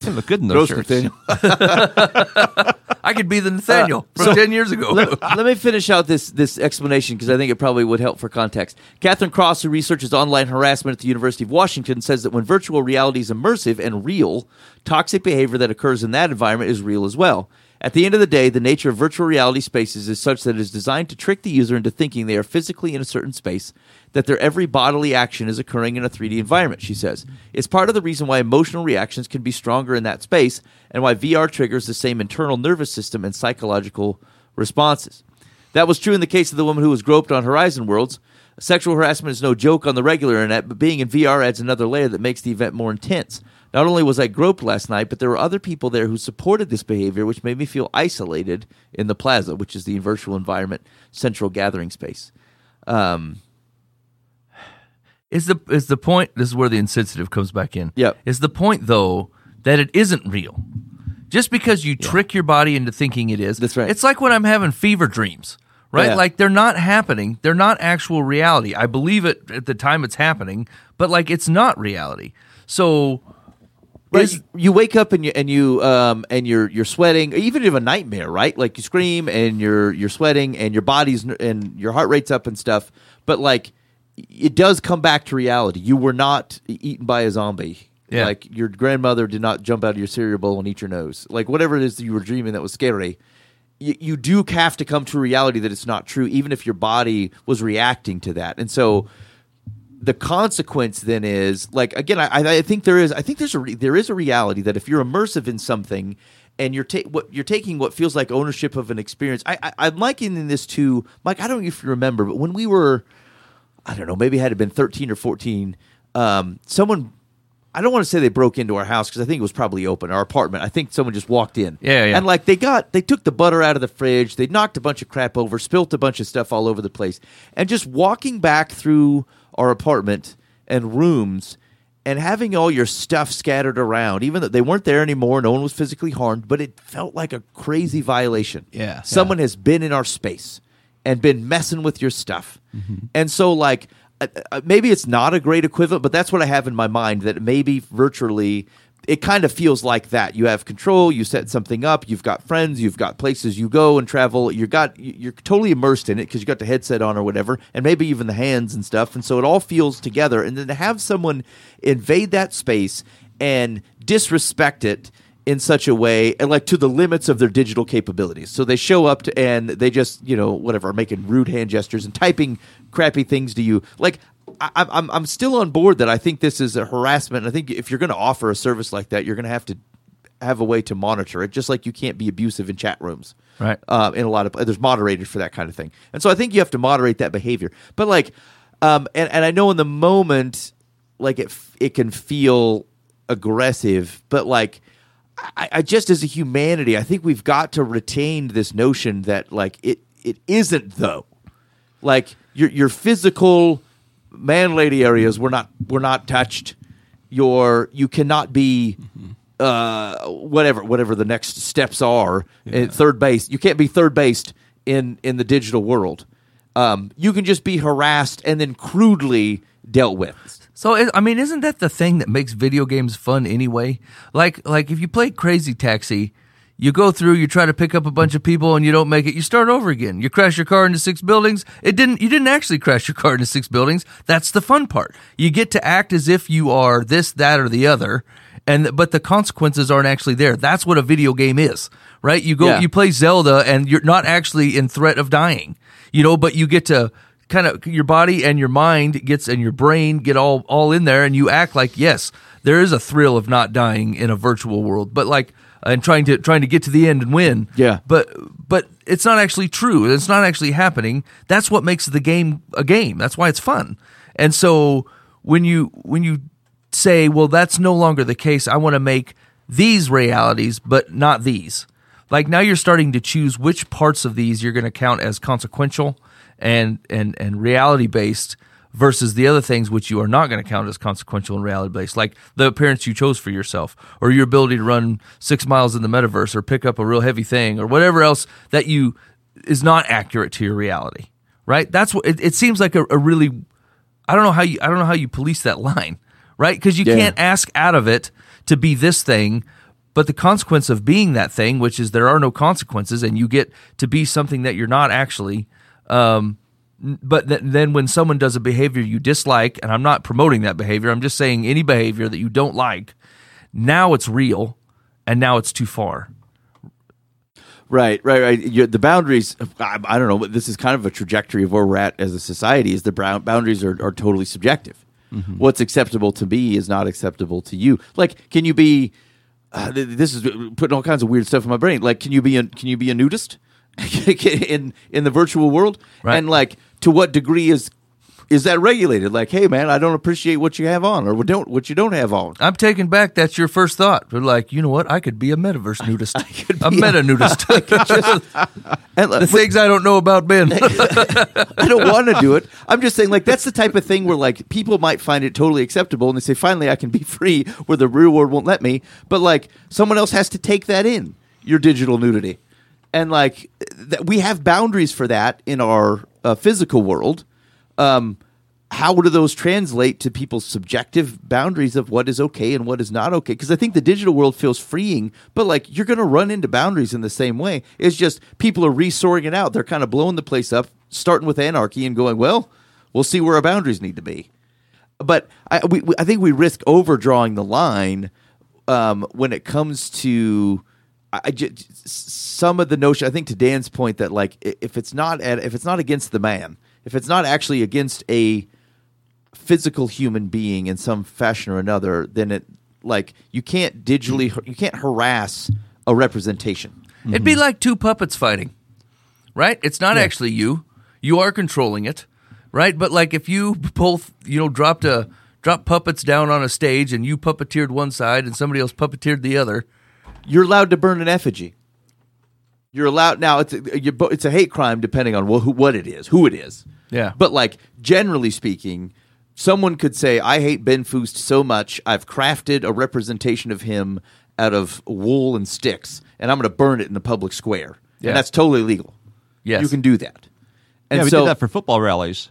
They look good in those Gross shirts. I could be the Nathaniel uh, from so ten years ago. let, let me finish out this this explanation because I think it probably would help for context. Catherine Cross, who researches online harassment at the University of Washington, says that when virtual reality is immersive and real, toxic behavior that occurs in that environment is real as well. At the end of the day, the nature of virtual reality spaces is such that it is designed to trick the user into thinking they are physically in a certain space, that their every bodily action is occurring in a three D environment, she says. It's part of the reason why emotional reactions can be stronger in that space and why V R triggers the same internal nervous system and psychological responses. That was true in the case of the woman who was groped on Horizon Worlds. Sexual harassment is no joke on the regular internet, but being in V R adds another layer that makes the event more intense. Not only was I groped last night, but there were other people there who supported this behavior, which made me feel isolated in the plaza, which is the virtual environment central gathering space. Um, is the is the point? This is where the insensitive comes back in. Yeah, is the point though that it isn't real, just because you yeah. trick your body into thinking it is. That's right. It's like when I'm having fever dreams. Right? Yeah. Like, they're not happening. They're not actual reality. I believe it at the time it's happening, but, like, it's not reality. So... Is, you wake up and you and you um and you're you're sweating, even if a nightmare, right? Like, you scream and you're you're sweating and your body's and your heart rate's up and stuff. But like, it does come back to reality. You were not eaten by a zombie. Yeah. Like, your grandmother did not jump out of your cereal bowl and eat your nose. Like, whatever it is that you were dreaming that was scary. You, you do have to come to reality that it's not true, even if your body was reacting to that. And so the consequence then is, like, again, I, I think there is I think there's a re- there is a reality that if you're immersive in something and you're ta- what you're taking what feels like ownership of an experience. I, I, I'm likening this to, Mike, I don't know if you remember, but when we were, I don't know, maybe had it been thirteen or fourteen, um, someone I don't want to say they broke into our house because I think it was probably open, our apartment. I think someone just walked in. Yeah, yeah. And like they got, they took the butter out of the fridge. They knocked a bunch of crap over, spilt a bunch of stuff all over the place. And just walking back through our apartment and rooms and having all your stuff scattered around, even though they weren't there anymore, no one was physically harmed, but it felt like a crazy violation. Yeah. Someone yeah. has been in our space and been messing with your stuff. Mm-hmm. And so like, Uh, maybe it's not a great equivalent, but that's what I have in my mind, that maybe virtually it kind of feels like that. You have control, you set something up, you've got friends, you've got places you go and travel, you got, you're totally immersed in it because you got the headset on or whatever, and maybe even the hands and stuff, and so it all feels together. And then to have someone invade that space and disrespect it in such a way, and like to the limits of their digital capabilities. So they show up to, and they just, you know, whatever, are making rude hand gestures and typing crappy things to you. Like, I, I'm I'm still on board that I think this is a harassment. I think if you're going to offer a service like that, you're going to have to have a way to monitor it, just like you can't be abusive in chat rooms. Right. Uh, in a lot of, there's moderators for that kind of thing. And so I think you have to moderate that behavior. But like, um, and, and I know in the moment, like it it can feel aggressive, but like, I, I just, as a humanity, I think we've got to retain this notion that, like, it, it isn't, though. Like, your your physical man-lady areas were not were not touched. Your, you cannot be, mm-hmm. uh, whatever, whatever the next steps are, yeah. at third base. You can't be third-based in, in the digital world. Um, you can just be harassed and then crudely dealt with. So, I mean, isn't that the thing that makes video games fun anyway? Like, like if you play Crazy Taxi, you go through, you try to pick up a bunch of people, and you don't make it. You start over again. You crash your car into six buildings. It didn't. You didn't actually crash your car into six buildings. That's the fun part. You get to act as if you are this, that, or the other, and but the consequences aren't actually there. That's what a video game is, right? You go, yeah. you play Zelda, and you're not actually in threat of dying, you know, but you get to. Kind of your body and your mind gets and your brain get all all in there, and you act like, yes, there is a thrill of not dying in a virtual world, but like and trying to trying to get to the end and win. Yeah, but but it's not actually true. It's not actually happening. That's what makes the game a game. That's why it's fun. And so when you when you say, well, that's no longer the case. I want to make these realities, but not these. Like now, you're starting to choose which parts of these you're going to count as consequential. And, and and reality-based versus the other things which you are not going to count as consequential and reality-based, like the appearance you chose for yourself or your ability to run six miles in the metaverse or pick up a real heavy thing or whatever else that you is not accurate to your reality, right? That's what it, it seems like a, a really – I don't know how you I don't know how you police that line, right? Because you yeah. can't ask out of it to be this thing, but the consequence of being that thing, which is there are no consequences and you get to be something that you're not actually – Um, but th- then when someone does a behavior you dislike, and I'm not promoting that behavior, I'm just saying any behavior that you don't like, now it's real, and now it's too far. Right, right, right. You're, the boundaries, I, I don't know, but this is kind of a trajectory of where we're at as a society, is the brown, boundaries are, are totally subjective. Mm-hmm. What's acceptable to me is not acceptable to you. Like, can you be, uh, this is putting all kinds of weird stuff in my brain, like, can you be a, can you be a nudist? in in the virtual world, right. And like, to what degree is is that regulated? Like, hey man, I don't appreciate what you have on, or what don't what you don't have on. I'm taking back that's your first thought. But like, you know what? I could be a metaverse nudist, I, I could a meta nudist. The things I don't know about Ben. I don't want to do it. I'm just saying, like, that's the type of thing where like people might find it totally acceptable, and they say, finally, I can be free where the real world won't let me. But like, someone else has to take that in, your digital nudity. And like, th- we have boundaries for that in our uh, physical world. Um, how do those translate to people's subjective boundaries of what is okay and what is not okay? Because I think the digital world feels freeing, but like, you're going to run into boundaries in the same way. It's just people are resorting it out. They're kind of blowing the place up, starting with anarchy and going, well, we'll see where our boundaries need to be. But I, we, we, I think we risk overdrawing the line um, when it comes to... I just, some of the notion, I think, to Dan's point, that like, if it's not at, if it's not against the man, if it's not actually against a physical human being in some fashion or another, then it like you can't digitally you can't harass a representation. Mm-hmm. It'd be like two puppets fighting, right? It's not yeah. actually you; you are controlling it, right? But like, if you both you know dropped a drop puppets down on a stage and you puppeteered one side and somebody else puppeteered the other. You're allowed to burn an effigy. You're allowed now. It's a, it's a hate crime depending on who, what it is, who it is. Yeah. But like generally speaking, someone could say, "I hate Ben Foust so much, I've crafted a representation of him out of wool and sticks, and I'm going to burn it in the public square." Yeah. And that's totally legal. Yes. You can do that. And yeah, we so, did that for football rallies.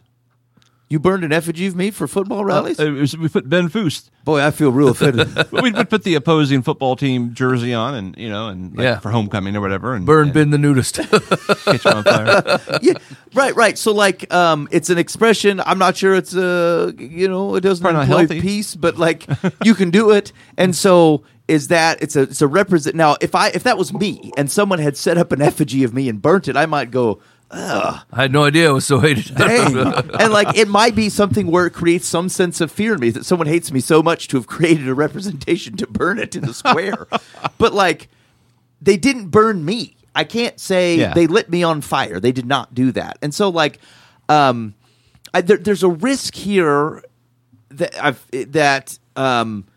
You burned an effigy of me for football rallies? Uh, it was, we put Ben Foust. Boy, I feel real offended. We would put the opposing football team jersey on, and you know, and like, yeah. for homecoming or whatever. And, Burn and, Ben the nudist. Catch on fire. Yeah, right, right. So like, um, it's an expression. I'm not sure it's a, you know, it doesn't employ peace, but like, you can do it. And so is that it's a it's a represent. Now, if I if that was me and someone had set up an effigy of me and burnt it, I might go. Ugh. I had no idea I was so hated. Dang. And like it might be something where it creates some sense of fear in me that someone hates me so much to have created a representation to burn it in the square. But like they didn't burn me. I can't say yeah. they lit me on fire. They did not do that. And so like um, I, there, there's a risk here that I've that um,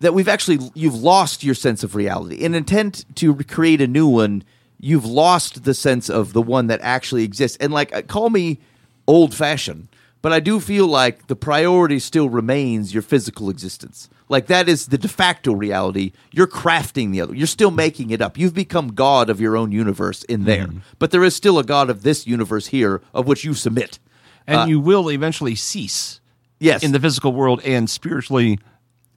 that we've actually you've lost your sense of reality. In intent to create a new one. You've lost the sense of the one that actually exists. And, like, call me old-fashioned, but I do feel like the priority still remains your physical existence. Like, that is the de facto reality. You're crafting the other. You're still making it up. You've become God of your own universe in there. Mm. But there is still a God of this universe here of which you submit. And uh, you will eventually cease yes. in the physical world and spiritually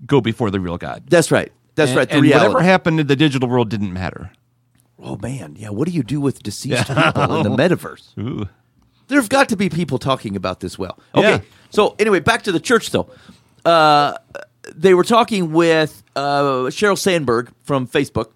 go before the real God. That's right. That's and, right. The and reality. Whatever happened in the digital world didn't matter. Oh, man. Yeah, what do you do with deceased yeah. people in the metaverse? Ooh. There have got to be people talking about this well. Okay, yeah. So anyway, back to the church, though. Uh, they were talking with uh, Sheryl Sandberg from Facebook,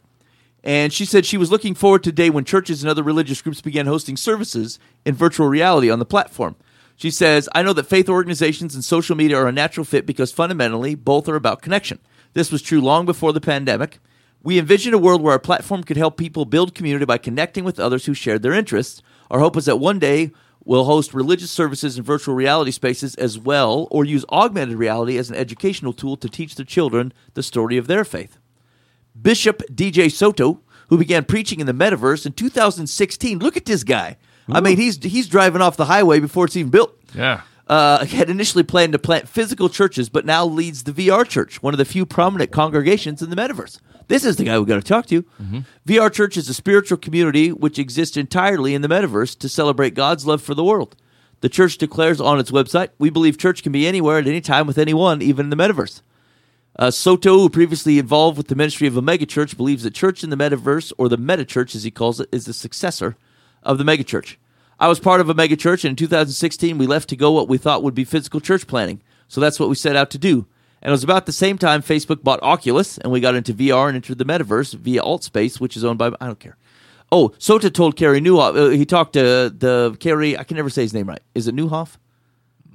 and she said she was looking forward to a day when churches and other religious groups began hosting services in virtual reality on the platform. She says, "I know that faith organizations and social media are a natural fit because fundamentally both are about connection. This was true long before the pandemic. We envisioned a world where our platform could help people build community by connecting with others who shared their interests. Our hope is that one day we'll host religious services in virtual reality spaces as well, or use augmented reality as an educational tool to teach their children the story of their faith." Bishop D J Soto, who began preaching in the metaverse in two thousand sixteen, look at this guy. Ooh. I mean, he's he's driving off the highway before it's even built. Yeah. Uh, had initially planned to plant physical churches, but now leads the V R Church, one of the few prominent congregations in the metaverse. This is the guy we got to talk to. Mm-hmm. V R Church is a spiritual community which exists entirely in the metaverse to celebrate God's love for the world. The church declares on its website, "We believe church can be anywhere at any time with anyone, even in the metaverse." Uh, Soto, who previously involved with the ministry of a megachurch, believes that church in the metaverse, or the metachurch as he calls it, is the successor of the megachurch. "I was part of a megachurch, and in two thousand sixteen we left to go what we thought would be physical church planning. So that's what we set out to do. And it was about the same time Facebook bought Oculus, and we got into V R and entered the metaverse via Altspace, which is owned by... I don't care. Oh, Soto told Kerry Newhoff... Uh, he talked to the Kerry... I can never say his name right. Is it Newhoff?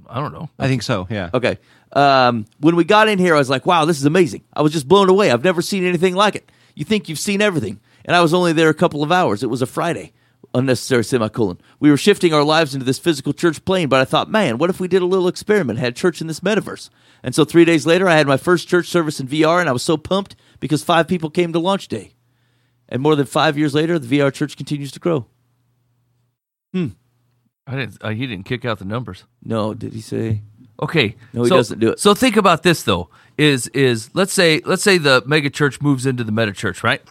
I don't know. I think so, yeah. Okay. Um, when we got in here, I was like, wow, this is amazing. I was just blown away. I've never seen anything like it. You think you've seen everything. And I was only there a couple of hours. It was a Friday. Unnecessary semicolon. We were shifting our lives into this physical church plane, but I thought, man, what if we did a little experiment, had church in this metaverse? And so three days later, I had my first church service in V R, and I was so pumped because five people came to launch day. And more than five years later, the V R Church continues to grow. Hmm. I didn't. Uh, he didn't kick out the numbers. No, did he say? Okay. No, he so, doesn't do it. So think about this though. Is is let's say let's say the mega church moves into the meta church, right?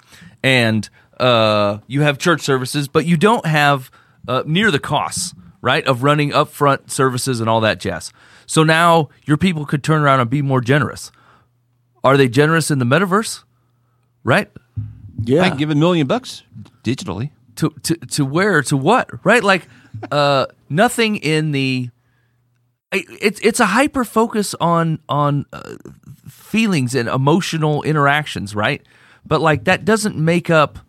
And Uh, you have church services, but you don't have uh, near the costs, right, of running upfront services and all that jazz. So now your people could turn around and be more generous. Are they generous in the metaverse, right? Yeah, I can give a million bucks digitally to to to where to what, right? Like uh, nothing in the it's it's a hyper focus on on uh, feelings and emotional interactions, right? But like that doesn't make up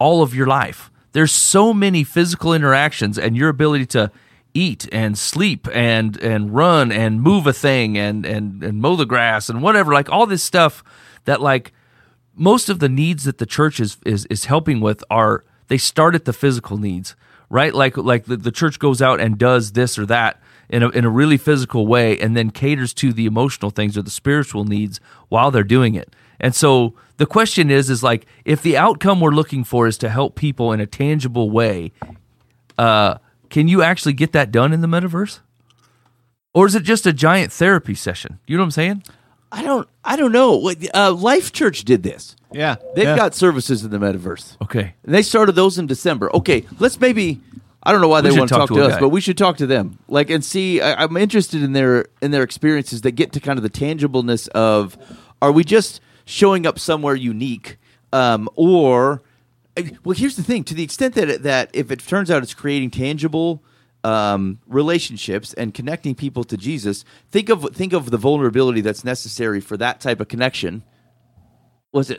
all of your life. There's so many physical interactions, and your ability to eat and sleep and and run and move a thing and and and mow the grass and whatever, like all this stuff that like most of the needs that the church is is, is helping with are they start at the physical needs, right? Like like the, the church goes out and does this or that, in a, in a really physical way, and then caters to the emotional things or the spiritual needs while they're doing it. And so the question is, is like, if the outcome we're looking for is to help people in a tangible way, uh, can you actually get that done in the metaverse? Or is it just a giant therapy session? You know what I'm saying? I don't I don't know. Uh, Life Church did this. Yeah. They've yeah. got services in the metaverse. Okay. And they started those in December. Okay, let's maybe... I don't know why we they want to talk, talk to, to us, guy. But we should talk to them. Like, and see, I, I'm interested in their in their experiences that get to kind of the tangibleness of, are we just showing up somewhere unique, um, or, well, here's the thing: to the extent that that if it turns out it's creating tangible um, relationships and connecting people to Jesus, think of think of the vulnerability that's necessary for that type of connection. Was it?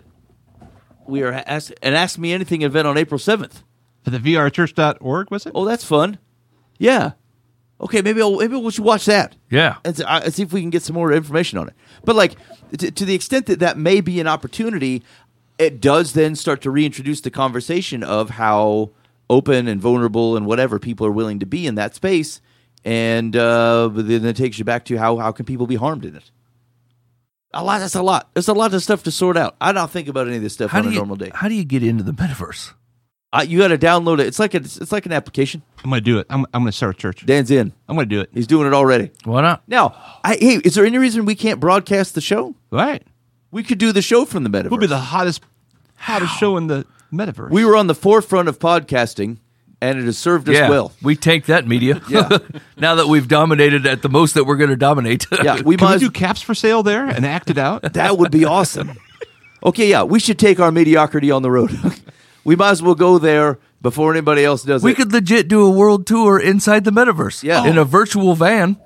We are asked, an Ask Me Anything event on April seventh. For the V R church dot org, was it? Oh, that's fun. Yeah. Okay, maybe I'll, maybe we should watch that. Yeah. And so, uh, see if we can get some more information on it. But like, to, to the extent that that may be an opportunity, it does then start to reintroduce the conversation of how open and vulnerable and whatever people are willing to be in that space. And uh, then it takes you back to how, how can people be harmed in it. A lot. That's a lot. There's a lot of stuff to sort out. I don't think about any of this stuff how on a you, normal day. How do you get into the metaverse? Uh, you got to download it. It's like a, it's like an application. I'm gonna do it. I'm I'm gonna start a church. Dan's in. I'm gonna do it. He's doing it already. Why not? Now, I, hey, is there any reason we can't broadcast the show? Right. We could do the show from the metaverse. We'll be the hottest, hottest show in the metaverse. We were on the forefront of podcasting, and it has served us yeah, well. We take that, media. Yeah. Now that we've dominated at the most that we're going to dominate. Yeah. We Can must... we do caps for sale there and act it out? That would be awesome. Okay. Yeah. We should take our mediocrity on the road. We might as well go there before anybody else does we it. We could legit do a world tour inside the metaverse yeah. in a virtual van,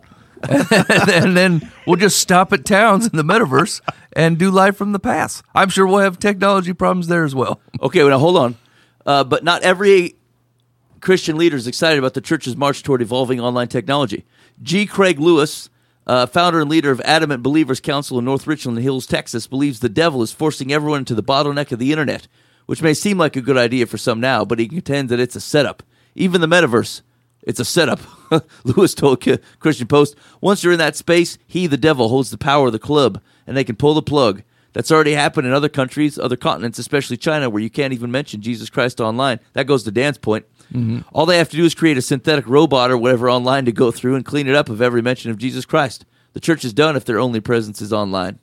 and then we'll just stop at towns in the metaverse and do live from the past. I'm sure we'll have technology problems there as well. Okay, well, now hold on. Uh, but not every Christian leader is excited about the church's march toward evolving online technology. G. Craig Lewis, uh, founder and leader of Adamant Believers Council in North Richland Hills, Texas, believes the devil is forcing everyone into the bottleneck of the internet, which may seem like a good idea for some now, but he contends that it's a setup. Even the metaverse, it's a setup. Lewis told Christian Post, once you're in that space, he, the devil, holds the power of the club, and they can pull the plug. That's already happened in other countries, other continents, especially China, where you can't even mention Jesus Christ online. That goes to Dan's point. Mm-hmm. All they have to do is create a synthetic robot or whatever online to go through and clean it up of every mention of Jesus Christ. The church is done if their only presence is online.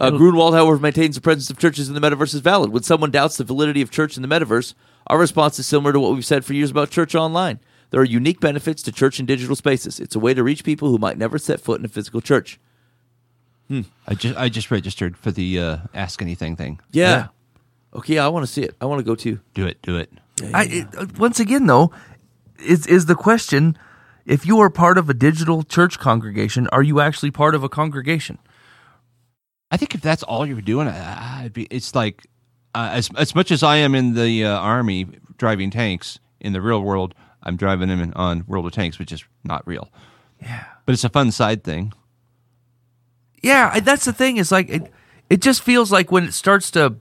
Uh, Grunewald, however, maintains the presence of churches in the metaverse is valid. When someone doubts the validity of church in the metaverse, our response is similar to what we've said for years about church online. There are unique benefits to church in digital spaces. It's a way to reach people who might never set foot in a physical church. Hmm. I just I just registered for the uh, Ask Anything thing. Yeah. yeah. Okay, I want to see it. I want to go too. Do it, do it. Yeah, yeah, yeah. I, it once again, though, is is the question, if you are part of a digital church congregation, are you actually part of a congregation? I think if that's all you're doing, I'd be, it's like uh, as as much as I am in the uh, Army driving tanks in the real world, I'm driving them in, on World of Tanks, which is not real. Yeah, but it's a fun side thing. Yeah, that's the thing. It's like it, it just feels like when it starts to,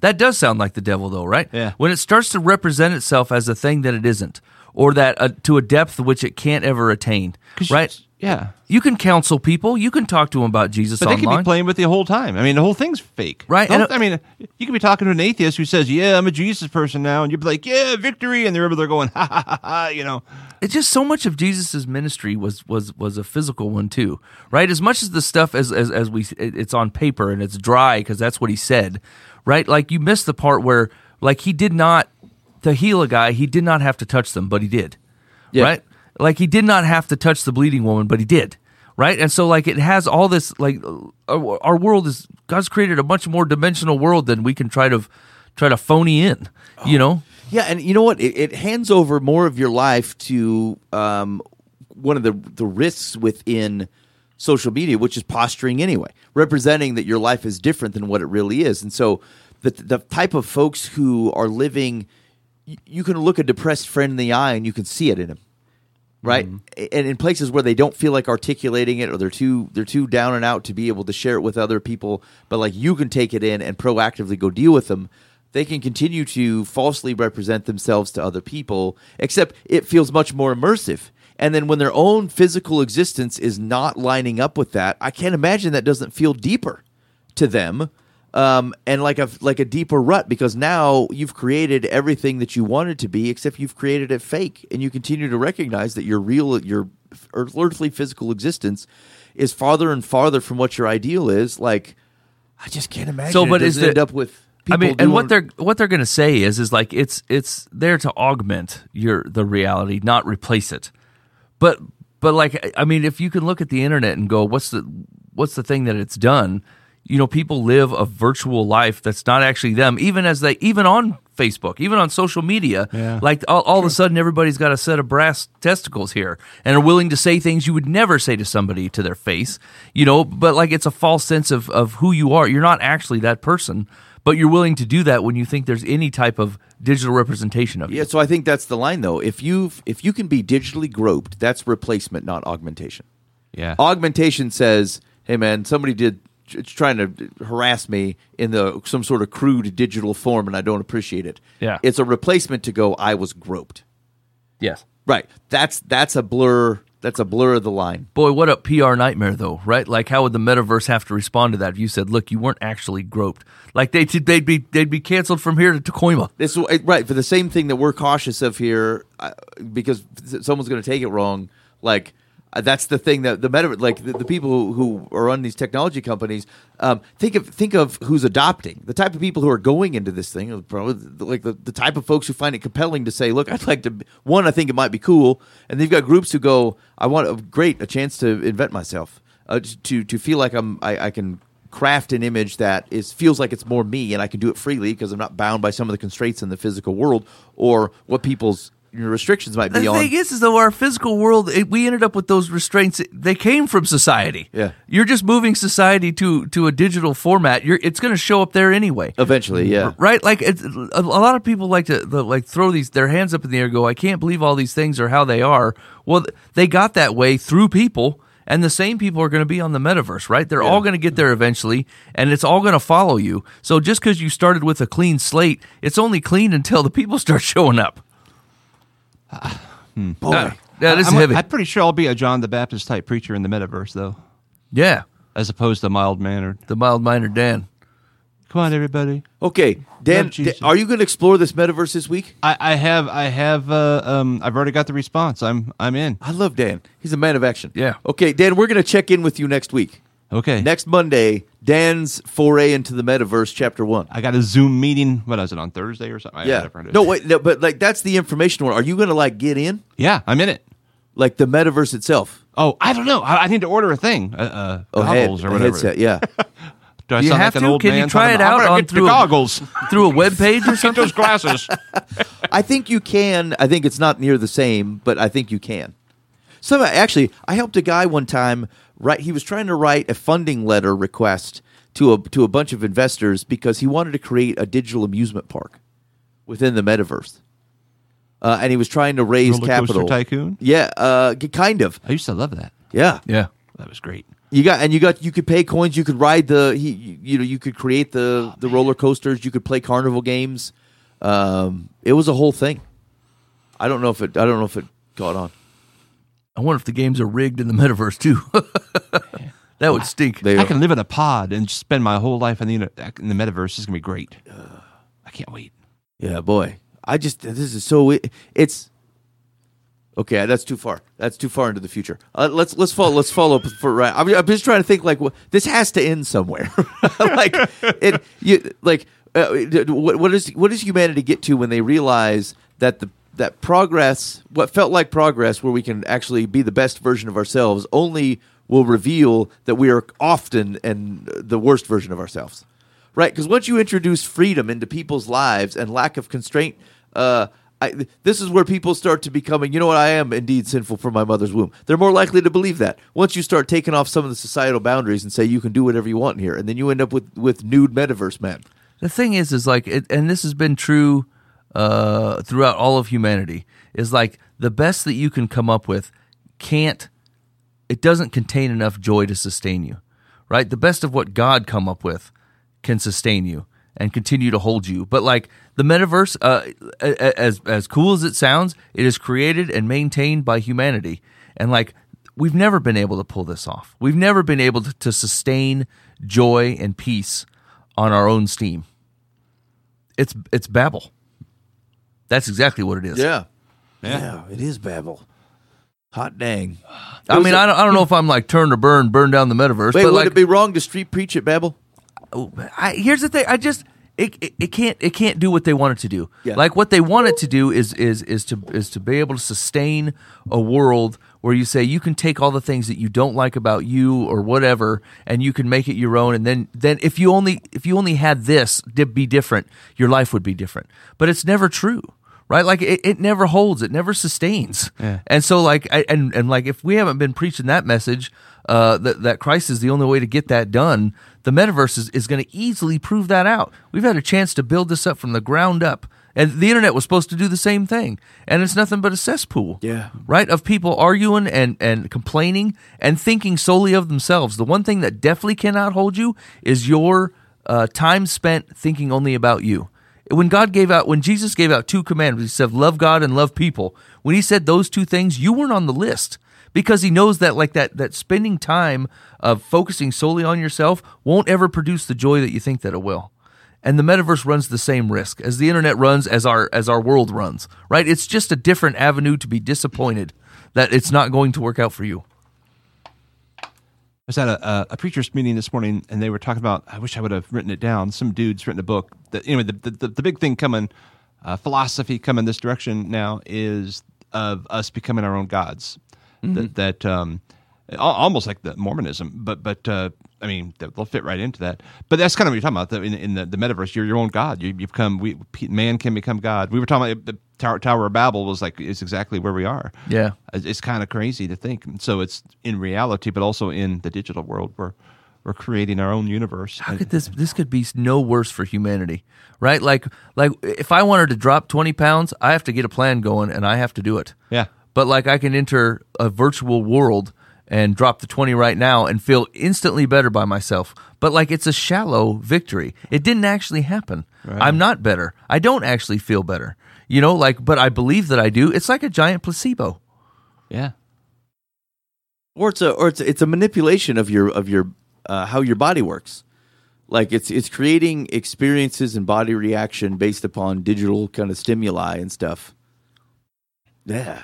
that does sound like the devil, though, right? Yeah. When it starts to represent itself as a thing that it isn't, or that uh, to a depth which it can't ever attain, right? Yeah. You can counsel people. You can talk to them about Jesus online. But they online. Can be playing with it the whole time. I mean, the whole thing's fake. Right. Whole, and, I mean, you can be talking to an atheist who says, yeah, I'm a Jesus person now. And you'd be like, yeah, victory. And they're going, ha, ha, ha, ha, you know. It's just so much of Jesus' ministry was was was a physical one too, right? As much as the stuff as, as, as we it's on paper and it's dry because that's what he said, right? Like you missed the part where like he did not, to heal a guy, he did not have to touch them, but he did, yeah. right? Like, he did not have to touch the bleeding woman, but he did, right? And so, like, it has all this, like, our world is, God's created a much more dimensional world than we can try to try to phony in, you oh. know? Yeah, and you know what? It, it hands over more of your life to um, one of the, the risks within social media, which is posturing anyway, representing that your life is different than what it really is. And so the, the type of folks who are living, you can look a depressed friend in the eye and you can see it in him. Right, mm-hmm. And in places where they don't feel like articulating it, or they're too they're too down and out to be able to share it with other people, but like you can take it in and proactively go deal with them. They can continue to falsely represent themselves to other people, except it feels much more immersive. And then when their own physical existence is not lining up with that, I can't imagine that doesn't feel deeper to them, um, and like a like a deeper rut, because now you've created everything that you wanted to be, except you've created it fake, and you continue to recognize that your real your earthly physical existence is farther and farther from what your ideal is. Like, I just can't imagine. So, but it is it end up with? I mean, and what they're what they're going to say is is like it's it's there to augment your the reality, not replace it. But but like I mean, if you can look at the internet and go, what's the what's the thing that it's done? You know, people live a virtual life that's not actually them. Even as they even on Facebook, even on social media, yeah. like all, all sure. of a sudden everybody's got a set of brass testicles here and are willing to say things you would never say to somebody to their face. You know, but like it's a false sense of of who you are. You're not actually that person. But you're willing to do that when you think there's any type of digital representation of it. Yeah, so I think that's the line, though. If you if you can be digitally groped, that's replacement, not augmentation. Yeah. Augmentation says, hey, man, somebody did it's trying to harass me in the some sort of crude digital form, and I don't appreciate it. Yeah. It's a replacement to go, I was groped. Yes. Right. That's that's a blur. That's a blur of the line. Boy, what a P R nightmare, though, right? Like, how would the metaverse have to respond to that if you said, "Look, you weren't actually groped"? Like, they they'd be they'd be canceled from here to Tacoma. This right for the same thing that we're cautious of here, because someone's going to take it wrong. Like, that's the thing that the metaverse, like the, the people who are on these technology companies, um, think of think of who's adopting the type of people who are going into this thing. Probably like the, the type of folks who find it compelling to say, "Look, I'd like to." One, I think it might be cool, and they've got groups who go, I want a great a chance to invent myself, uh, to to feel like I'm I, I can craft an image that is feels like it's more me, and I can do it freely because I'm not bound by some of the constraints in the physical world or what people's restrictions might be. The on. The thing is, is though, our physical world, it, we ended up with those restraints. They came from society. Yeah, you're just moving society to to a digital format. You're it's going to show up there anyway. Eventually, yeah, right. Like it's, a lot of people like to like throw these their hands up in the air and go, "I can't believe all these things are how they are." Well, they got that way through people, and the same people are going to be on the metaverse, right? They're yeah. all going to get there eventually, and it's all going to follow you. So just because you started with a clean slate, it's only clean until the people start showing up. Uh, hmm. Boy, uh, yeah, this is heavy. I'm pretty sure I'll be a John the Baptist type preacher in the metaverse, though. Yeah, as opposed to mild mannered, the mild mannered Dan. Come on, everybody. Okay, Dan, Dan are you going to explore this metaverse this week? I, I have, I have, uh, um, I've already got the response. I'm, I'm in. I love Dan. He's a man of action. Yeah. Okay, Dan, we're going to check in with you next week. Okay. Next Monday, Dan's foray into the metaverse, chapter one. I got a Zoom meeting. What is it on Thursday or something? Yeah. I no, wait, no, but like that's the information one. Are you going to like get in? Yeah, I'm in it. Like the metaverse itself. Oh, I don't know. I, I need to order a thing. Uh, uh, goggles oh, head, or whatever. Headset, yeah. Do I you sound have like an to? Old Can man you try it out on through goggles a, through a web page or something? Get those glasses. I think you can. I think it's not near the same, but I think you can. So actually, I helped a guy one time. Right, he was trying to write a funding letter request to a to a bunch of investors because he wanted to create a digital amusement park within the metaverse, uh, and he was trying to raise Roller capital. Coaster Tycoon, yeah, uh, kind of. I used to love that. Yeah, yeah, that was great. You got and you got you could pay coins. You could ride the he, you, you know you could create the, oh, the roller coasters. You could play carnival games. Um, it was a whole thing. I don't know if it. I don't know if it caught on. I wonder if the games are rigged in the metaverse, too. That would stink. I, I can live in a pod and just spend my whole life in the, in the metaverse. It's going to be great. Uh, I can't wait. Yeah, boy. I just, this is so, it's, okay, that's too far. That's too far into the future. Uh, let's let's follow, let's follow up for, right. I'm, I'm just trying to think, like, well, this has to end somewhere. Like, it, you, like uh, what, what, is, what does humanity get to when they realize that the That progress, what felt like progress, where we can actually be the best version of ourselves, only will reveal that we are often and the worst version of ourselves, right? Because once you introduce freedom into people's lives and lack of constraint, uh, I, this is where people start to becoming, you know what, I am indeed sinful from my mother's womb. They're more likely to believe that. Once you start taking off some of the societal boundaries and say you can do whatever you want here, and then you end up with, with nude metaverse men. The thing is, is like, it, and this has been true Uh, throughout all of humanity, is like the best that you can come up with can't, it doesn't contain enough joy to sustain you, right? The best of what God come up with can sustain you. and continue to hold you. But like the metaverse, uh, as as cool as it sounds, it is created and maintained by humanity. And like we've never been able to pull this off. We've never been able to, to sustain joy and peace on our own steam. It's it's Babel. That's exactly what it is. Yeah, yeah, yeah, it is Babel. Hot dang! I mean, a, I don't, I don't know if I'm like turn to burn, burn down the metaverse. Wait, but would like, it be wrong to street preach at Babel? Oh, I, here's the thing: I just it, it it can't it can't do what they want it to do. Yeah. Like what they want it to do is is is to is to be able to sustain a world where you say you can take all the things that you don't like about you or whatever, and you can make it your own. And then then if you only if you only had this, it'd be different. Your life would be different. But it's never true. Right, like it, it never holds, it never sustains, yeah. And so like, I, and and like, if we haven't been preaching that message, uh, that that Christ is the only way to get that done, the metaverse is, is going to easily prove that out. We've had a chance to build this up from the ground up, and the internet was supposed to do the same thing, and it's nothing but a cesspool, yeah, right, of people arguing and and complaining and thinking solely of themselves. The one thing that definitely cannot hold you is your uh, time spent thinking only about you. When God gave out, when Jesus gave out two commandments, he said, love God and love people. When he said those two things, you weren't on the list because he knows that like that that spending time of focusing solely on yourself won't ever produce the joy that you think that it will. And the metaverse runs the same risk as the internet runs, as our as our world runs, right? It's just a different avenue to be disappointed that it's not going to work out for you. I was at a, a preacher's meeting this morning, and they were talking about, I wish I would have written it down, some dude's written a book. That, anyway, the, the, the big thing coming, uh, philosophy coming this direction now is of us becoming our own gods. Mm-hmm. That, that um, almost like the Mormonism, but, but uh, I mean, they'll fit right into that. But that's kind of what you're talking about in, in the, the metaverse. You're your own god. You, you become, we, man can become God. We were talking about the Tower, Tower of Babel was like, is exactly where we are. Yeah. It's kind of crazy to think. So it's in reality, but also in the digital world where we're creating our own universe. How could this, this could be no worse for humanity, right? Like, like if I wanted to drop twenty pounds, I have to get a plan going and I have to do it. Yeah. But like I can enter a virtual world and drop the twenty right now and feel instantly better by myself. But like it's a shallow victory. It didn't actually happen. Right. I'm not better. I don't actually feel better. You know, like, but I believe that I do. It's like a giant placebo. Yeah. Or it's a, or it's, it's a manipulation of your, of your, uh, how your body works. Like it's, it's creating experiences and body reaction based upon digital kind of stimuli and stuff. Yeah.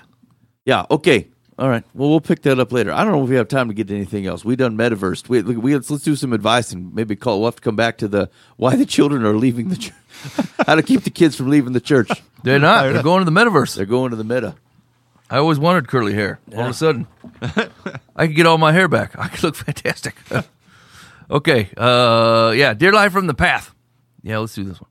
Yeah. Okay. All right. Well, we'll pick that up later. I don't know if we have time to get to anything else. We done metaverse. We, we let's, let's do some advice and maybe call. We'll have to come back to the why the children are leaving the church. How to keep the kids from leaving the church. They're not. They're going to the metaverse. They're going to the meta. I always wanted curly hair. Yeah. All of a sudden, I could get all my hair back. I could look fantastic. Okay. Uh, yeah. Dear Life from the Path. Yeah, let's do this one.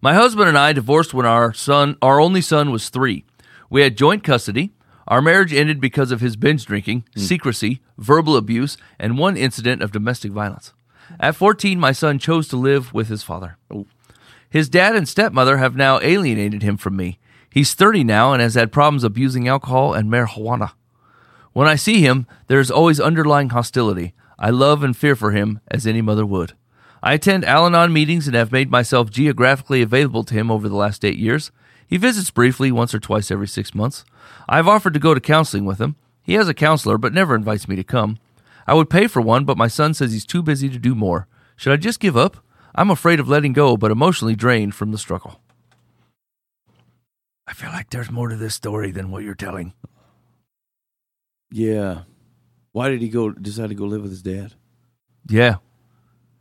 My husband and I divorced when our son, our only son, was three. We had joint custody. Our marriage ended because of his binge drinking, mm. secrecy, verbal abuse, and one incident of domestic violence. At fourteen, my son chose to live with his father. Oh. His dad and stepmother have now alienated him from me. He's thirty now and has had problems abusing alcohol and marijuana. When I see him, there is always underlying hostility. I love and fear for him, as any mother would. I attend Al-Anon meetings and have made myself geographically available to him over the last eight years. He visits briefly once or twice every six months. I've offered to go to counseling with him. He has a counselor, but never invites me to come. I would pay for one, but my son says he's too busy to do more. Should I just give up? I'm afraid of letting go, but emotionally drained from the struggle. I feel like there's more to this story than what you're telling. Yeah. Why did he go decide to go live with his dad? Yeah.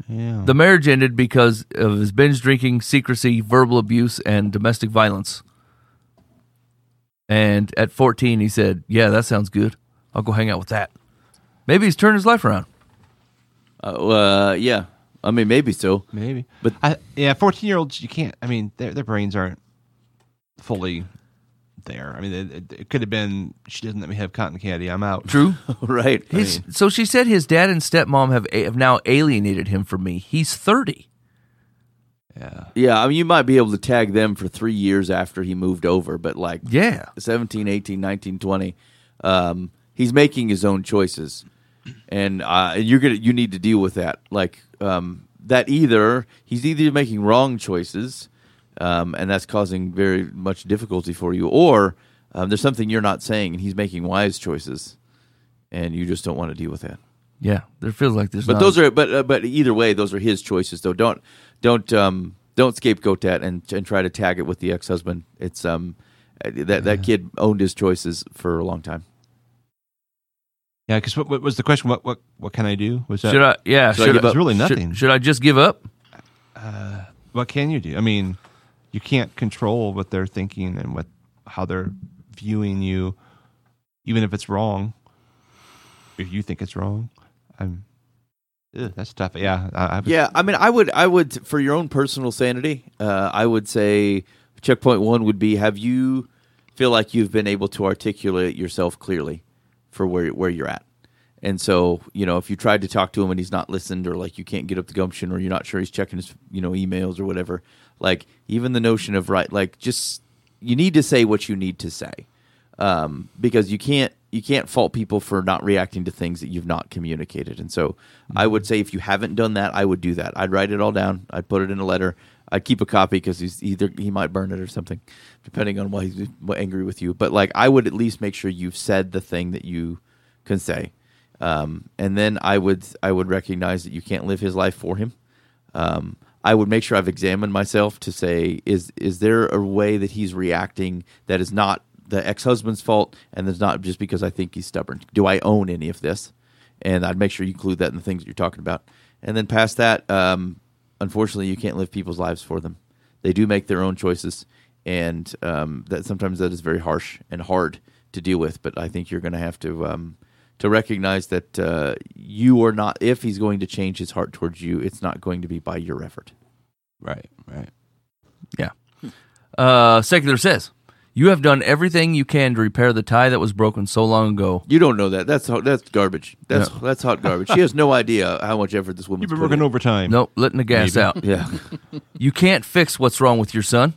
Yeah. The marriage ended because of his binge drinking, secrecy, verbal abuse, and domestic violence. And at fourteen, he said, yeah, that sounds good. I'll go hang out with that. Maybe he's turned his life around. Uh, uh, yeah, I mean, maybe so. Maybe, but I, yeah, fourteen-year-olds, you can't. I mean, their their brains aren't fully there. I mean, it, it could have been. She doesn't let me have cotton candy. I'm out. True, right? His, I mean, so she said his dad and stepmom have have now alienated him from me. He's thirty. Yeah, yeah. I mean, you might be able to tag them for three years after he moved over, but like, yeah, seventeen, eighteen, nineteen, twenty. Um, he's making his own choices. And uh, you're gonna you need to deal with that. Like um, that either. He's either making wrong choices, um, and that's causing very much difficulty for you, or um, there's something you're not saying, and he's making wise choices, and you just don't want to deal with that. Yeah, there feels like there's. But not those a- are, but uh, but either way, those are his choices. Though don't don't um, don't scapegoat that and and try to tag it with the ex-husband. It's um that yeah. that kid owned his choices for a long time. Yeah, because what, what was the question? What what what can I do? Was that, should I? Yeah, should, should I give I, up? It's really nothing. Should, should I just give up? Uh, what can you do? I mean, you can't control what they're thinking and what how they're viewing you, even if it's wrong. If you think it's wrong, I'm. Ew, that's tough. Yeah, I, I would, yeah. I mean, I would, I would, for your own personal sanity, uh, I would say checkpoint one would be: have you feel like you've been able to articulate yourself clearly for where where you're at? And so, you know, if you tried to talk to him and he's not listened, or like you can't get up the gumption, or you're not sure he's checking his, you know, emails or whatever, like even the notion of right, like just you need to say what you need to say, um, because you can't you can't fault people for not reacting to things that you've not communicated. And so, mm-hmm. I would say if you haven't done that, I would do that. I'd write it all down. I'd put it in a letter. I'd keep a copy because he's either he might burn it or something, depending on why he's angry with you. But like, I would at least make sure you've said the thing that you can say, um, and then I would I would recognize that you can't live his life for him. Um, I would make sure I've examined myself to say, is is there a way that he's reacting that is not the ex-husband's fault, and that's not just because I think he's stubborn? Do I own any of this? And I'd make sure you include that in the things that you're talking about. And then past that. Um, Unfortunately, you can't live people's lives for them. They do make their own choices, and um, that sometimes that is very harsh and hard to deal with. But I think you're going to have to um, to recognize that uh, you are not. If he's going to change his heart towards you, it's not going to be by your effort. Right. Right. Yeah. Uh, secular says, "You have done everything you can to repair the tie that was broken so long ago." You don't know that. That's that's garbage. That's no. that's hot garbage. She has no idea how much effort this woman's put in. You've been working overtime. Nope, letting the gas Maybe. out. Yeah. "You can't fix what's wrong with your son.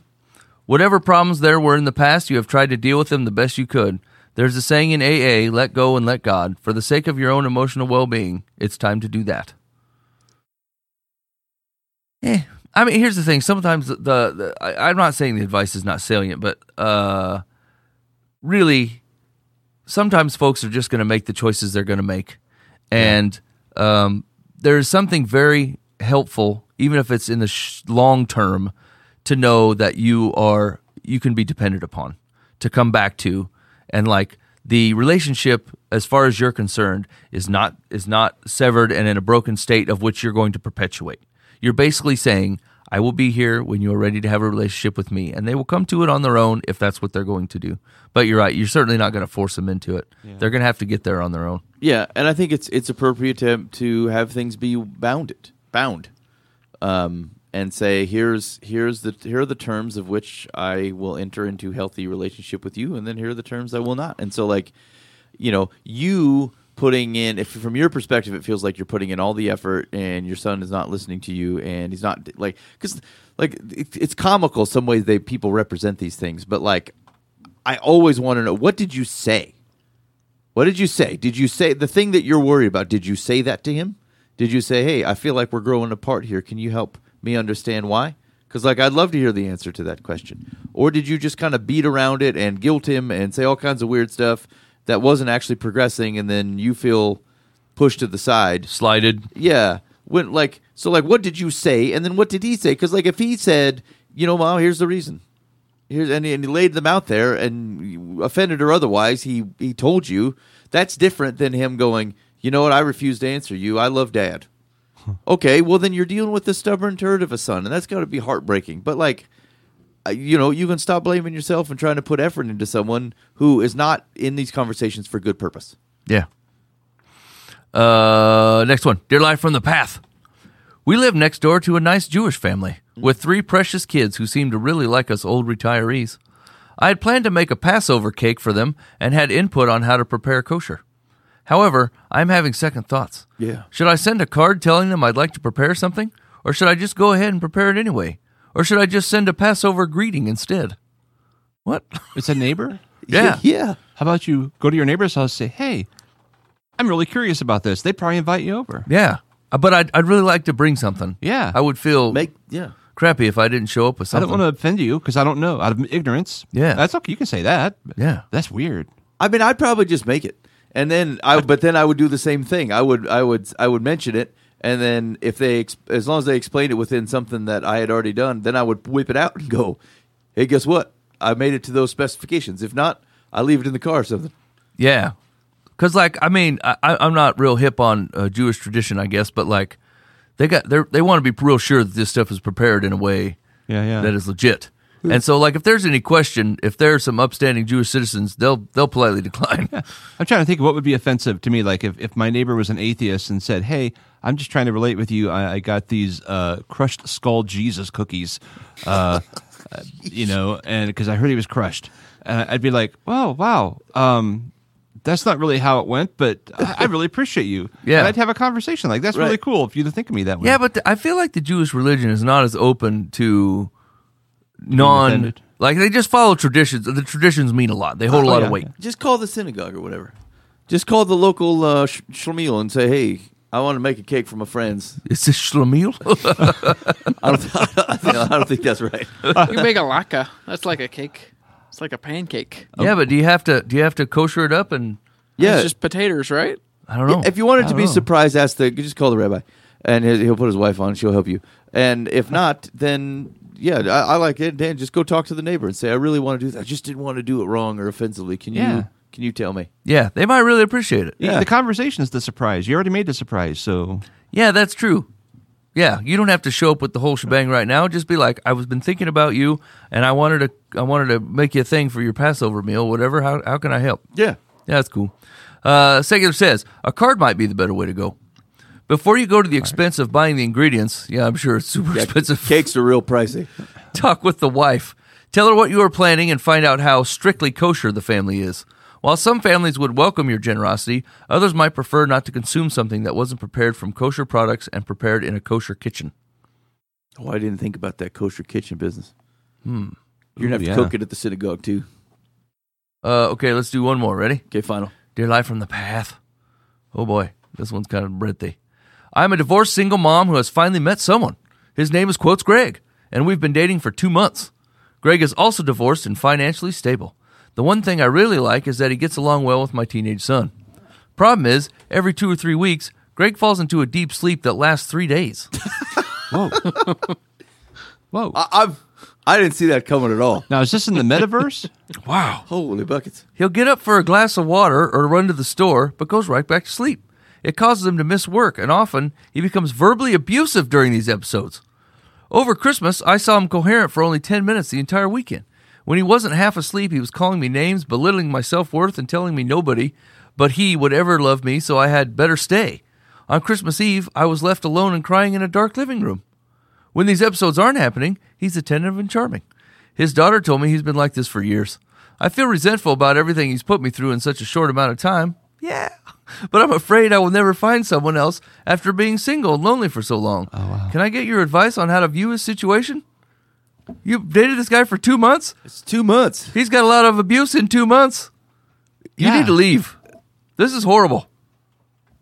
Whatever problems there were in the past, you have tried to deal with them the best you could. There's a saying in A A, let go and let God. For the sake of your own emotional well-being, it's time to do that." Eh. I mean, here's the thing. Sometimes the, the I, I'm not saying the advice is not salient, but uh, really, sometimes folks are just going to make the choices they're going to make, and yeah. um, there is something very helpful, even if it's in the sh- long term, to know that you are you can be depended upon to come back to, and like the relationship, as far as you're concerned, is not is not severed and in a broken state of which you're going to perpetuate. You're basically saying, I will be here when you are ready to have a relationship with me, and they will come to it on their own if that's what they're going to do. But you're right. You're certainly not going to force them into it. Yeah. They're going to have to get there on their own. Yeah, and I think it's it's appropriate to to have things be bounded, bound, um, and say, here's here's the here are the terms of which I will enter into healthy relationship with you, and then here are the terms I will not. And so, like, you know, you... putting in, if from your perspective, it feels like you're putting in all the effort, and your son is not listening to you, and he's not like, because like it, it's comical some ways they people represent these things, but like I always want to know, what did you say? What did you say? Did you say the thing that you're worried about? Did you say that to him? Did you say, hey, I feel like we're growing apart here? Can you help me understand why? Because like I'd love to hear the answer to that question. Or did you just kind of beat around it and guilt him and say all kinds of weird stuff that wasn't actually progressing, and then you feel pushed to the side, slighted. Yeah, when like so, like what did you say, and then what did he say? Because like if he said, you know, Mom, here's the reason, here's and he, and he laid them out there, and offended or otherwise, he he told you. That's different than him going, you know what, I refuse to answer you. I love Dad. Huh. Okay, well then you're dealing with the stubborn turd of a son, and that's got to be heartbreaking. But like, you know, you can stop blaming yourself and trying to put effort into someone who is not in these conversations for good purpose. Yeah. Uh, next one. Dear Life from the Path. We live next door to a nice Jewish family with three precious kids who seem to really like us old retirees. I had planned to make a Passover cake for them and had input on how to prepare kosher. However, I'm having second thoughts. Yeah. Should I send a card telling them I'd like to prepare something, or should I just go ahead and prepare it anyway? Or should I just send a Passover greeting instead? What? It's a neighbor? Yeah. Yeah. How about you go to your neighbor's house and say, hey, I'm really curious about this. They'd probably invite you over. Yeah. But I'd, I'd really like to bring something. Yeah. I would feel Make, yeah. crappy if I didn't show up with something. I don't want to offend you because I don't know. Out of ignorance. Yeah. That's okay. You can say that. Yeah. That's weird. I mean, I'd probably just make it. And then I, but then I would do the same thing. I would, I would, I would mention it, and then if they, as long as they explained it within something that I had already done, then I would whip it out and go, "Hey, guess what? I made it to those specifications. If not, I leave it in the car or something." Yeah, because like, I mean, I, I'm not real hip on uh, Jewish tradition, I guess, but like, they got they they want to be real sure that this stuff is prepared in a way yeah, yeah. that is legit. And so, like, if there's any question, if there's some upstanding Jewish citizens, they'll they'll politely decline. Yeah. I'm trying to think of what would be offensive to me. Like, if, if my neighbor was an atheist and said, "Hey, I'm just trying to relate with you. I, I got these uh, crushed skull Jesus cookies, uh, you know, and because I heard he was crushed," uh, I'd be like, "Well, wow, um, that's not really how it went, but I, I really appreciate you." Yeah, and I'd have a conversation like that's right. really cool if you'd think of me that way. Yeah, but th- I feel like the Jewish religion is not as open to. Non, like they just follow traditions. The traditions mean a lot. They hold oh, a lot yeah, of weight. Yeah. Just call the synagogue or whatever. Just call the local uh, sh- shlemiel and say, "Hey, I want to make a cake for my friends." Is this shlemiel? I, don't th- I, don't, I don't think that's right. You make a laka. That's like a cake. It's like a pancake. Yeah, oh. but do you have to? Do you have to kosher it up and? Yeah, it's just potatoes, right? I don't know. Yeah, if you wanted to be know. surprised, ask the. Just call the rabbi, and he'll put his wife on. She'll help you. And if not, then. Yeah, I, I like it. Dan, just go talk to the neighbor and say, "I really want to do that. I just didn't want to do it wrong or offensively. Can yeah. you can you tell me?" Yeah, they might really appreciate it. Yeah. Yeah, the conversation is the surprise. You already made the surprise, so yeah, that's true. Yeah, you don't have to show up with the whole shebang right now. Just be like, "I was been thinking about you, and I wanted to I wanted to make you a thing for your Passover meal, whatever. How how can I help?" Yeah, yeah, that's cool. Uh, Secular says a card might be the better way to go. Before you go to the expense of buying the ingredients, yeah, I'm sure it's super yeah, expensive. Cakes are real pricey. Talk with the wife. Tell her what you are planning and find out how strictly kosher the family is. While some families would welcome your generosity, others might prefer not to consume something that wasn't prepared from kosher products and prepared in a kosher kitchen. Oh, I didn't think about that kosher kitchen business. Hmm. You're going to have to yeah. cook it at the synagogue, too. Uh, okay, let's do one more. Ready? Okay, final. Dear Life from the Path. Oh, boy. This one's kind of breathy. I'm a divorced single mom who has finally met someone. His name is, quotes, Greg, and we've been dating for two months. Greg is also divorced and financially stable. The one thing I really like is that he gets along well with my teenage son. Problem is, every two or three weeks, Greg falls into a deep sleep that lasts three days. Whoa. Whoa. I, I've, I didn't see that coming at all. Now, is this in the metaverse? Wow. Holy buckets. He'll get up for a glass of water or run to the store, but goes right back to sleep. It causes him to miss work, and often he becomes verbally abusive during these episodes. Over Christmas, I saw him coherent for only ten minutes the entire weekend. When he wasn't half asleep, he was calling me names, belittling my self-worth, and telling me nobody but he would ever love me, so I had better stay. On Christmas Eve, I was left alone and crying in a dark living room. When these episodes aren't happening, he's attentive and charming. His daughter told me he's been like this for years. I feel resentful about everything he's put me through in such a short amount of time. Yeah. But I'm afraid I will never find someone else after being single and lonely for so long. Oh, wow. Can I get your advice on how to view his situation? You dated this guy for two months? It's two months. He's got a lot of abuse in two months. You yeah. need to leave. This is horrible.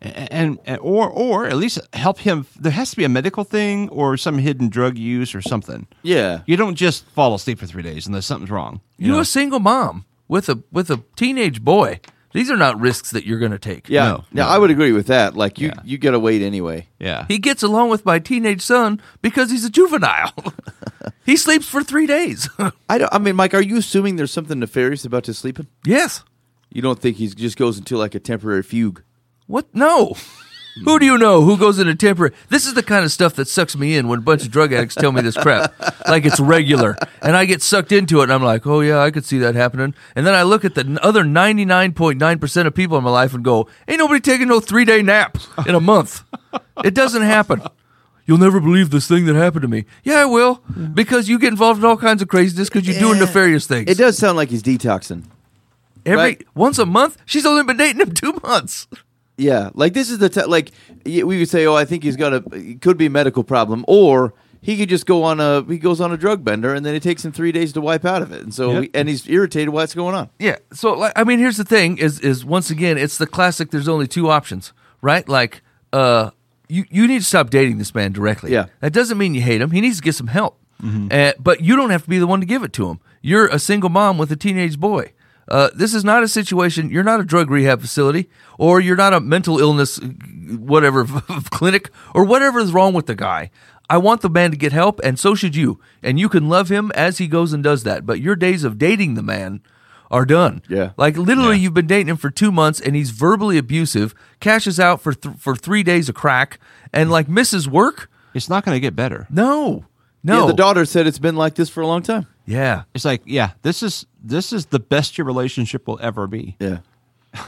And, and or or at least help him. There has to be a medical thing or some hidden drug use or something. Yeah. You don't just fall asleep for three days unless something's wrong. You You're know? a single mom with a with a teenage boy. These are not risks that you're going to take. Yeah, no, no. I would agree with that. Like, you, yeah. you got to wait anyway. Yeah. He gets along with my teenage son because he's a juvenile. He sleeps for three days. I don't. I mean, Mike, are you assuming there's something nefarious about his sleeping? Yes. You don't think he just goes into, like, a temporary fugue? What? No. Who do you know who goes into temporary? This is the kind of stuff that sucks me in when a bunch of drug addicts tell me this crap. Like it's regular. And I get sucked into it, and I'm like, oh, yeah, I could see that happening. And then I look at the other ninety-nine point nine percent of people in my life and go, ain't nobody taking no three-day nap in a month. It doesn't happen. You'll never believe this thing that happened to me. Yeah, I will, because you get involved in all kinds of craziness because you're yeah. doing nefarious things. It does sound like he's detoxing. Every right? Once a month? She's only been dating him two months. Yeah, like this is the t- like we would say. Oh, I think he's got a it could be a medical problem, or he could just go on a he goes on a drug bender, and then it takes him three days to wipe out of it, and so yep. we, and he's irritated why it's going on. Yeah, so like I mean, here's the thing: is is once again, it's the classic. There's only two options, right? Like, uh, you, you need to stop dating this man directly. Yeah. That doesn't mean you hate him. He needs to get some help. Mm-hmm. Uh, but you don't have to be the one to give it to him. You're a single mom with a teenage boy. Uh, this is not a situation. You're not a drug rehab facility, or you're not a mental illness whatever clinic, or whatever is wrong with the guy. I want the man to get help, and so should you. And you can love him as he goes and does that. But your days of dating the man are done. Yeah. Like, literally, yeah. You've been dating him for two months, and he's verbally abusive, cashes out for th- for three days of crack, and, like, misses work. It's not going to get better. No. No. Yeah, the daughter said it's been like this for a long time. Yeah. It's like, yeah, this is this is the best your relationship will ever be. Yeah.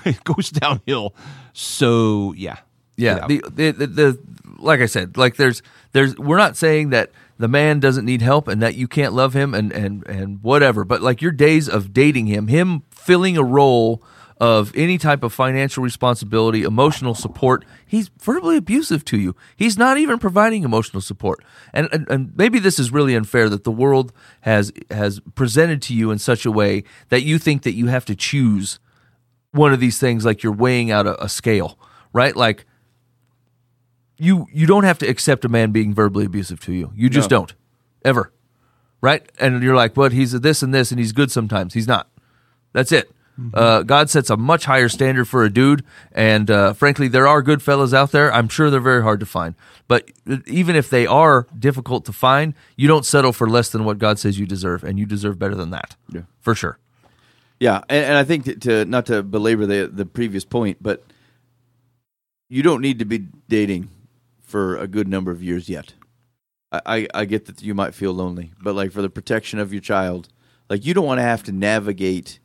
It goes downhill. So, yeah. Yeah. yeah. The, the, the, the, like I said, like, there's, there's, we're not saying that the man doesn't need help and that you can't love him and, and, and whatever, but, like, your days of dating him, him filling a role of any type of financial responsibility, emotional support, he's verbally abusive to you. He's not even providing emotional support. And, and and maybe this is really unfair that the world has has presented to you in such a way that you think that you have to choose one of these things, like you're weighing out a, a scale, right? Like, you you don't have to accept a man being verbally abusive to you. You just no. don't, ever, right? And you're like, well, he's this and this, and he's good sometimes. He's not. That's it. Uh, God sets a much higher standard for a dude, and uh, frankly, there are good fellas out there. I'm sure they're very hard to find. But even if they are difficult to find, you don't settle for less than what God says you deserve, and you deserve better than that, yeah, for sure. Yeah, and, and I think to, to not to belabor the the previous point, but you don't need to be dating for a good number of years yet. I, I, I get that you might feel lonely, but, like, for the protection of your child, like, you don't want to have to navigate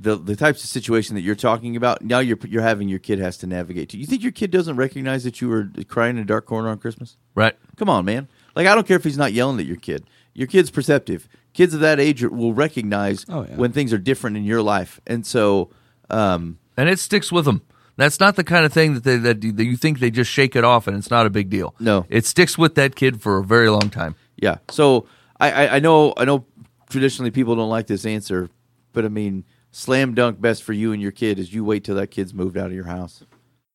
The the types of situation that you're talking about. Now you're you're having your kid has to navigate to. You think your kid doesn't recognize that you were crying in a dark corner on Christmas? Right. Come on, man. Like, I don't care if he's not yelling at your kid. Your kid's perceptive. Kids of that age will recognize oh, yeah. when things are different in your life, and so um, and it sticks with them. That's not the kind of thing that they that you think they just shake it off and it's not a big deal. No, it sticks with that kid for a very long time. Yeah. So I I, I know I know traditionally people don't like this answer, but I mean, slam dunk best for you and your kid is you wait till that kid's moved out of your house,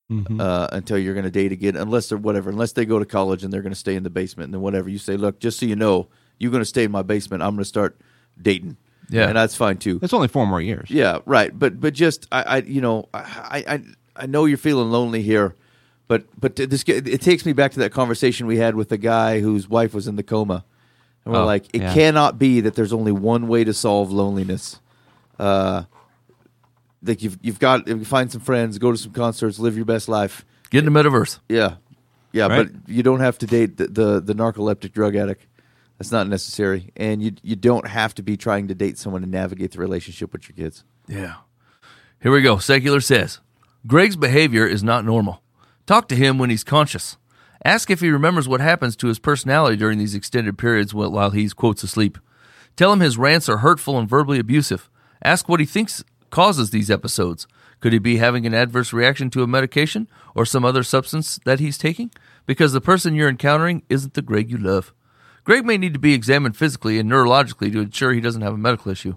mm-hmm. uh, until you're going to date again, unless they're whatever, unless they go to college and they're going to stay in the basement, and then whatever. You say, look, just so you know, you're going to stay in my basement. I'm going to start dating. Yeah, and that's fine too. That's only four more years. Yeah, right. But but just I, I you know I, I I know you're feeling lonely here, but but this it takes me back to that conversation we had with the guy whose wife was in the coma, and we're oh, like, it yeah. cannot be that there's only one way to solve loneliness. Uh, like you've you've got you find some friends, go to some concerts, live your best life. Get in the metaverse. Yeah, yeah, right? But you don't have to date the, the the narcoleptic drug addict. That's not necessary, and you you don't have to be trying to date someone to navigate the relationship with your kids. Yeah. Here we go. Secular says, Greg's behavior is not normal. Talk to him when he's conscious. Ask if he remembers what happens to his personality during these extended periods while he's quotes asleep. Tell him his rants are hurtful and verbally abusive. Ask what he thinks causes these episodes. Could he be having an adverse reaction to a medication or some other substance that he's taking? Because the person you're encountering isn't the Greg you love. Greg may need to be examined physically and neurologically to ensure he doesn't have a medical issue.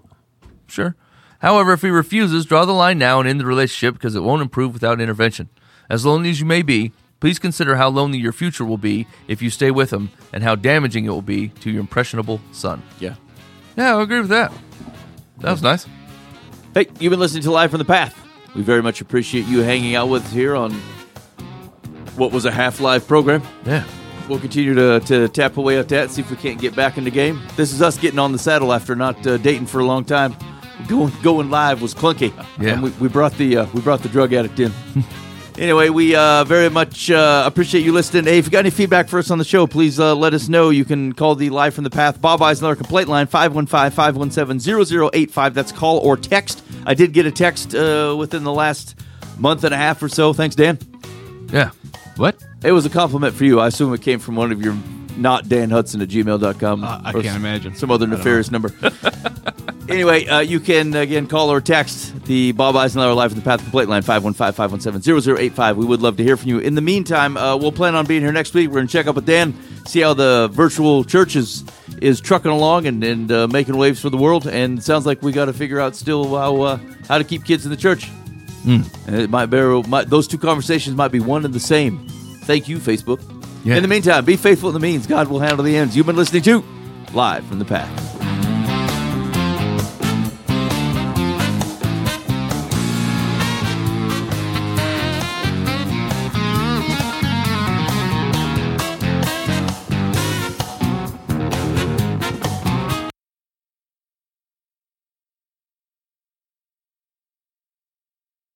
Sure. However, if he refuses, draw the line now and end the relationship because it won't improve without intervention. As lonely as you may be, please consider how lonely your future will be if you stay with him and how damaging it will be to your impressionable son. Yeah. Yeah, I agree with that. That was nice. Hey, you've been listening to Live from the Path. We very much appreciate you hanging out with us here on what was a half-live program. Yeah. We'll continue to, to tap away at that, see if we can't get back in the game. This is us getting on the saddle after not uh, dating for a long time. Going going live was clunky. Yeah. And we, we brought the uh, we brought the drug addict in. Anyway, we uh, very much uh, appreciate you listening. Hey, if you got any feedback for us on the show, please uh, let us know. You can call the Live from the Path Bob Eisenhower complaint line, five one five, five one seven, zero zero eight five. That's call or text. I did get a text uh, within the last month and a half or so. Thanks, Dan. Yeah. What? It was a compliment for you. I assume it came from one of your not Dan Hudson at gmail dot com. Uh, I can't imagine. Some other nefarious number. Anyway, uh, you can, again, call or text the Bob Eisenhower Live from the Path complaint line, five one five, five one seven, zero zero eight five. We would love to hear from you. In the meantime, uh, we'll plan on being here next week. We're going to check up with Dan, see how the virtual church is, is trucking along and, and uh, making waves for the world. And it sounds like we got to figure out still how, uh, how to keep kids in the church. Mm. And it might be, might, those two conversations might be one and the same. Thank you, Facebook. Yeah. In the meantime, be faithful in the means. God will handle the ends. You've been listening to Live from the Pack.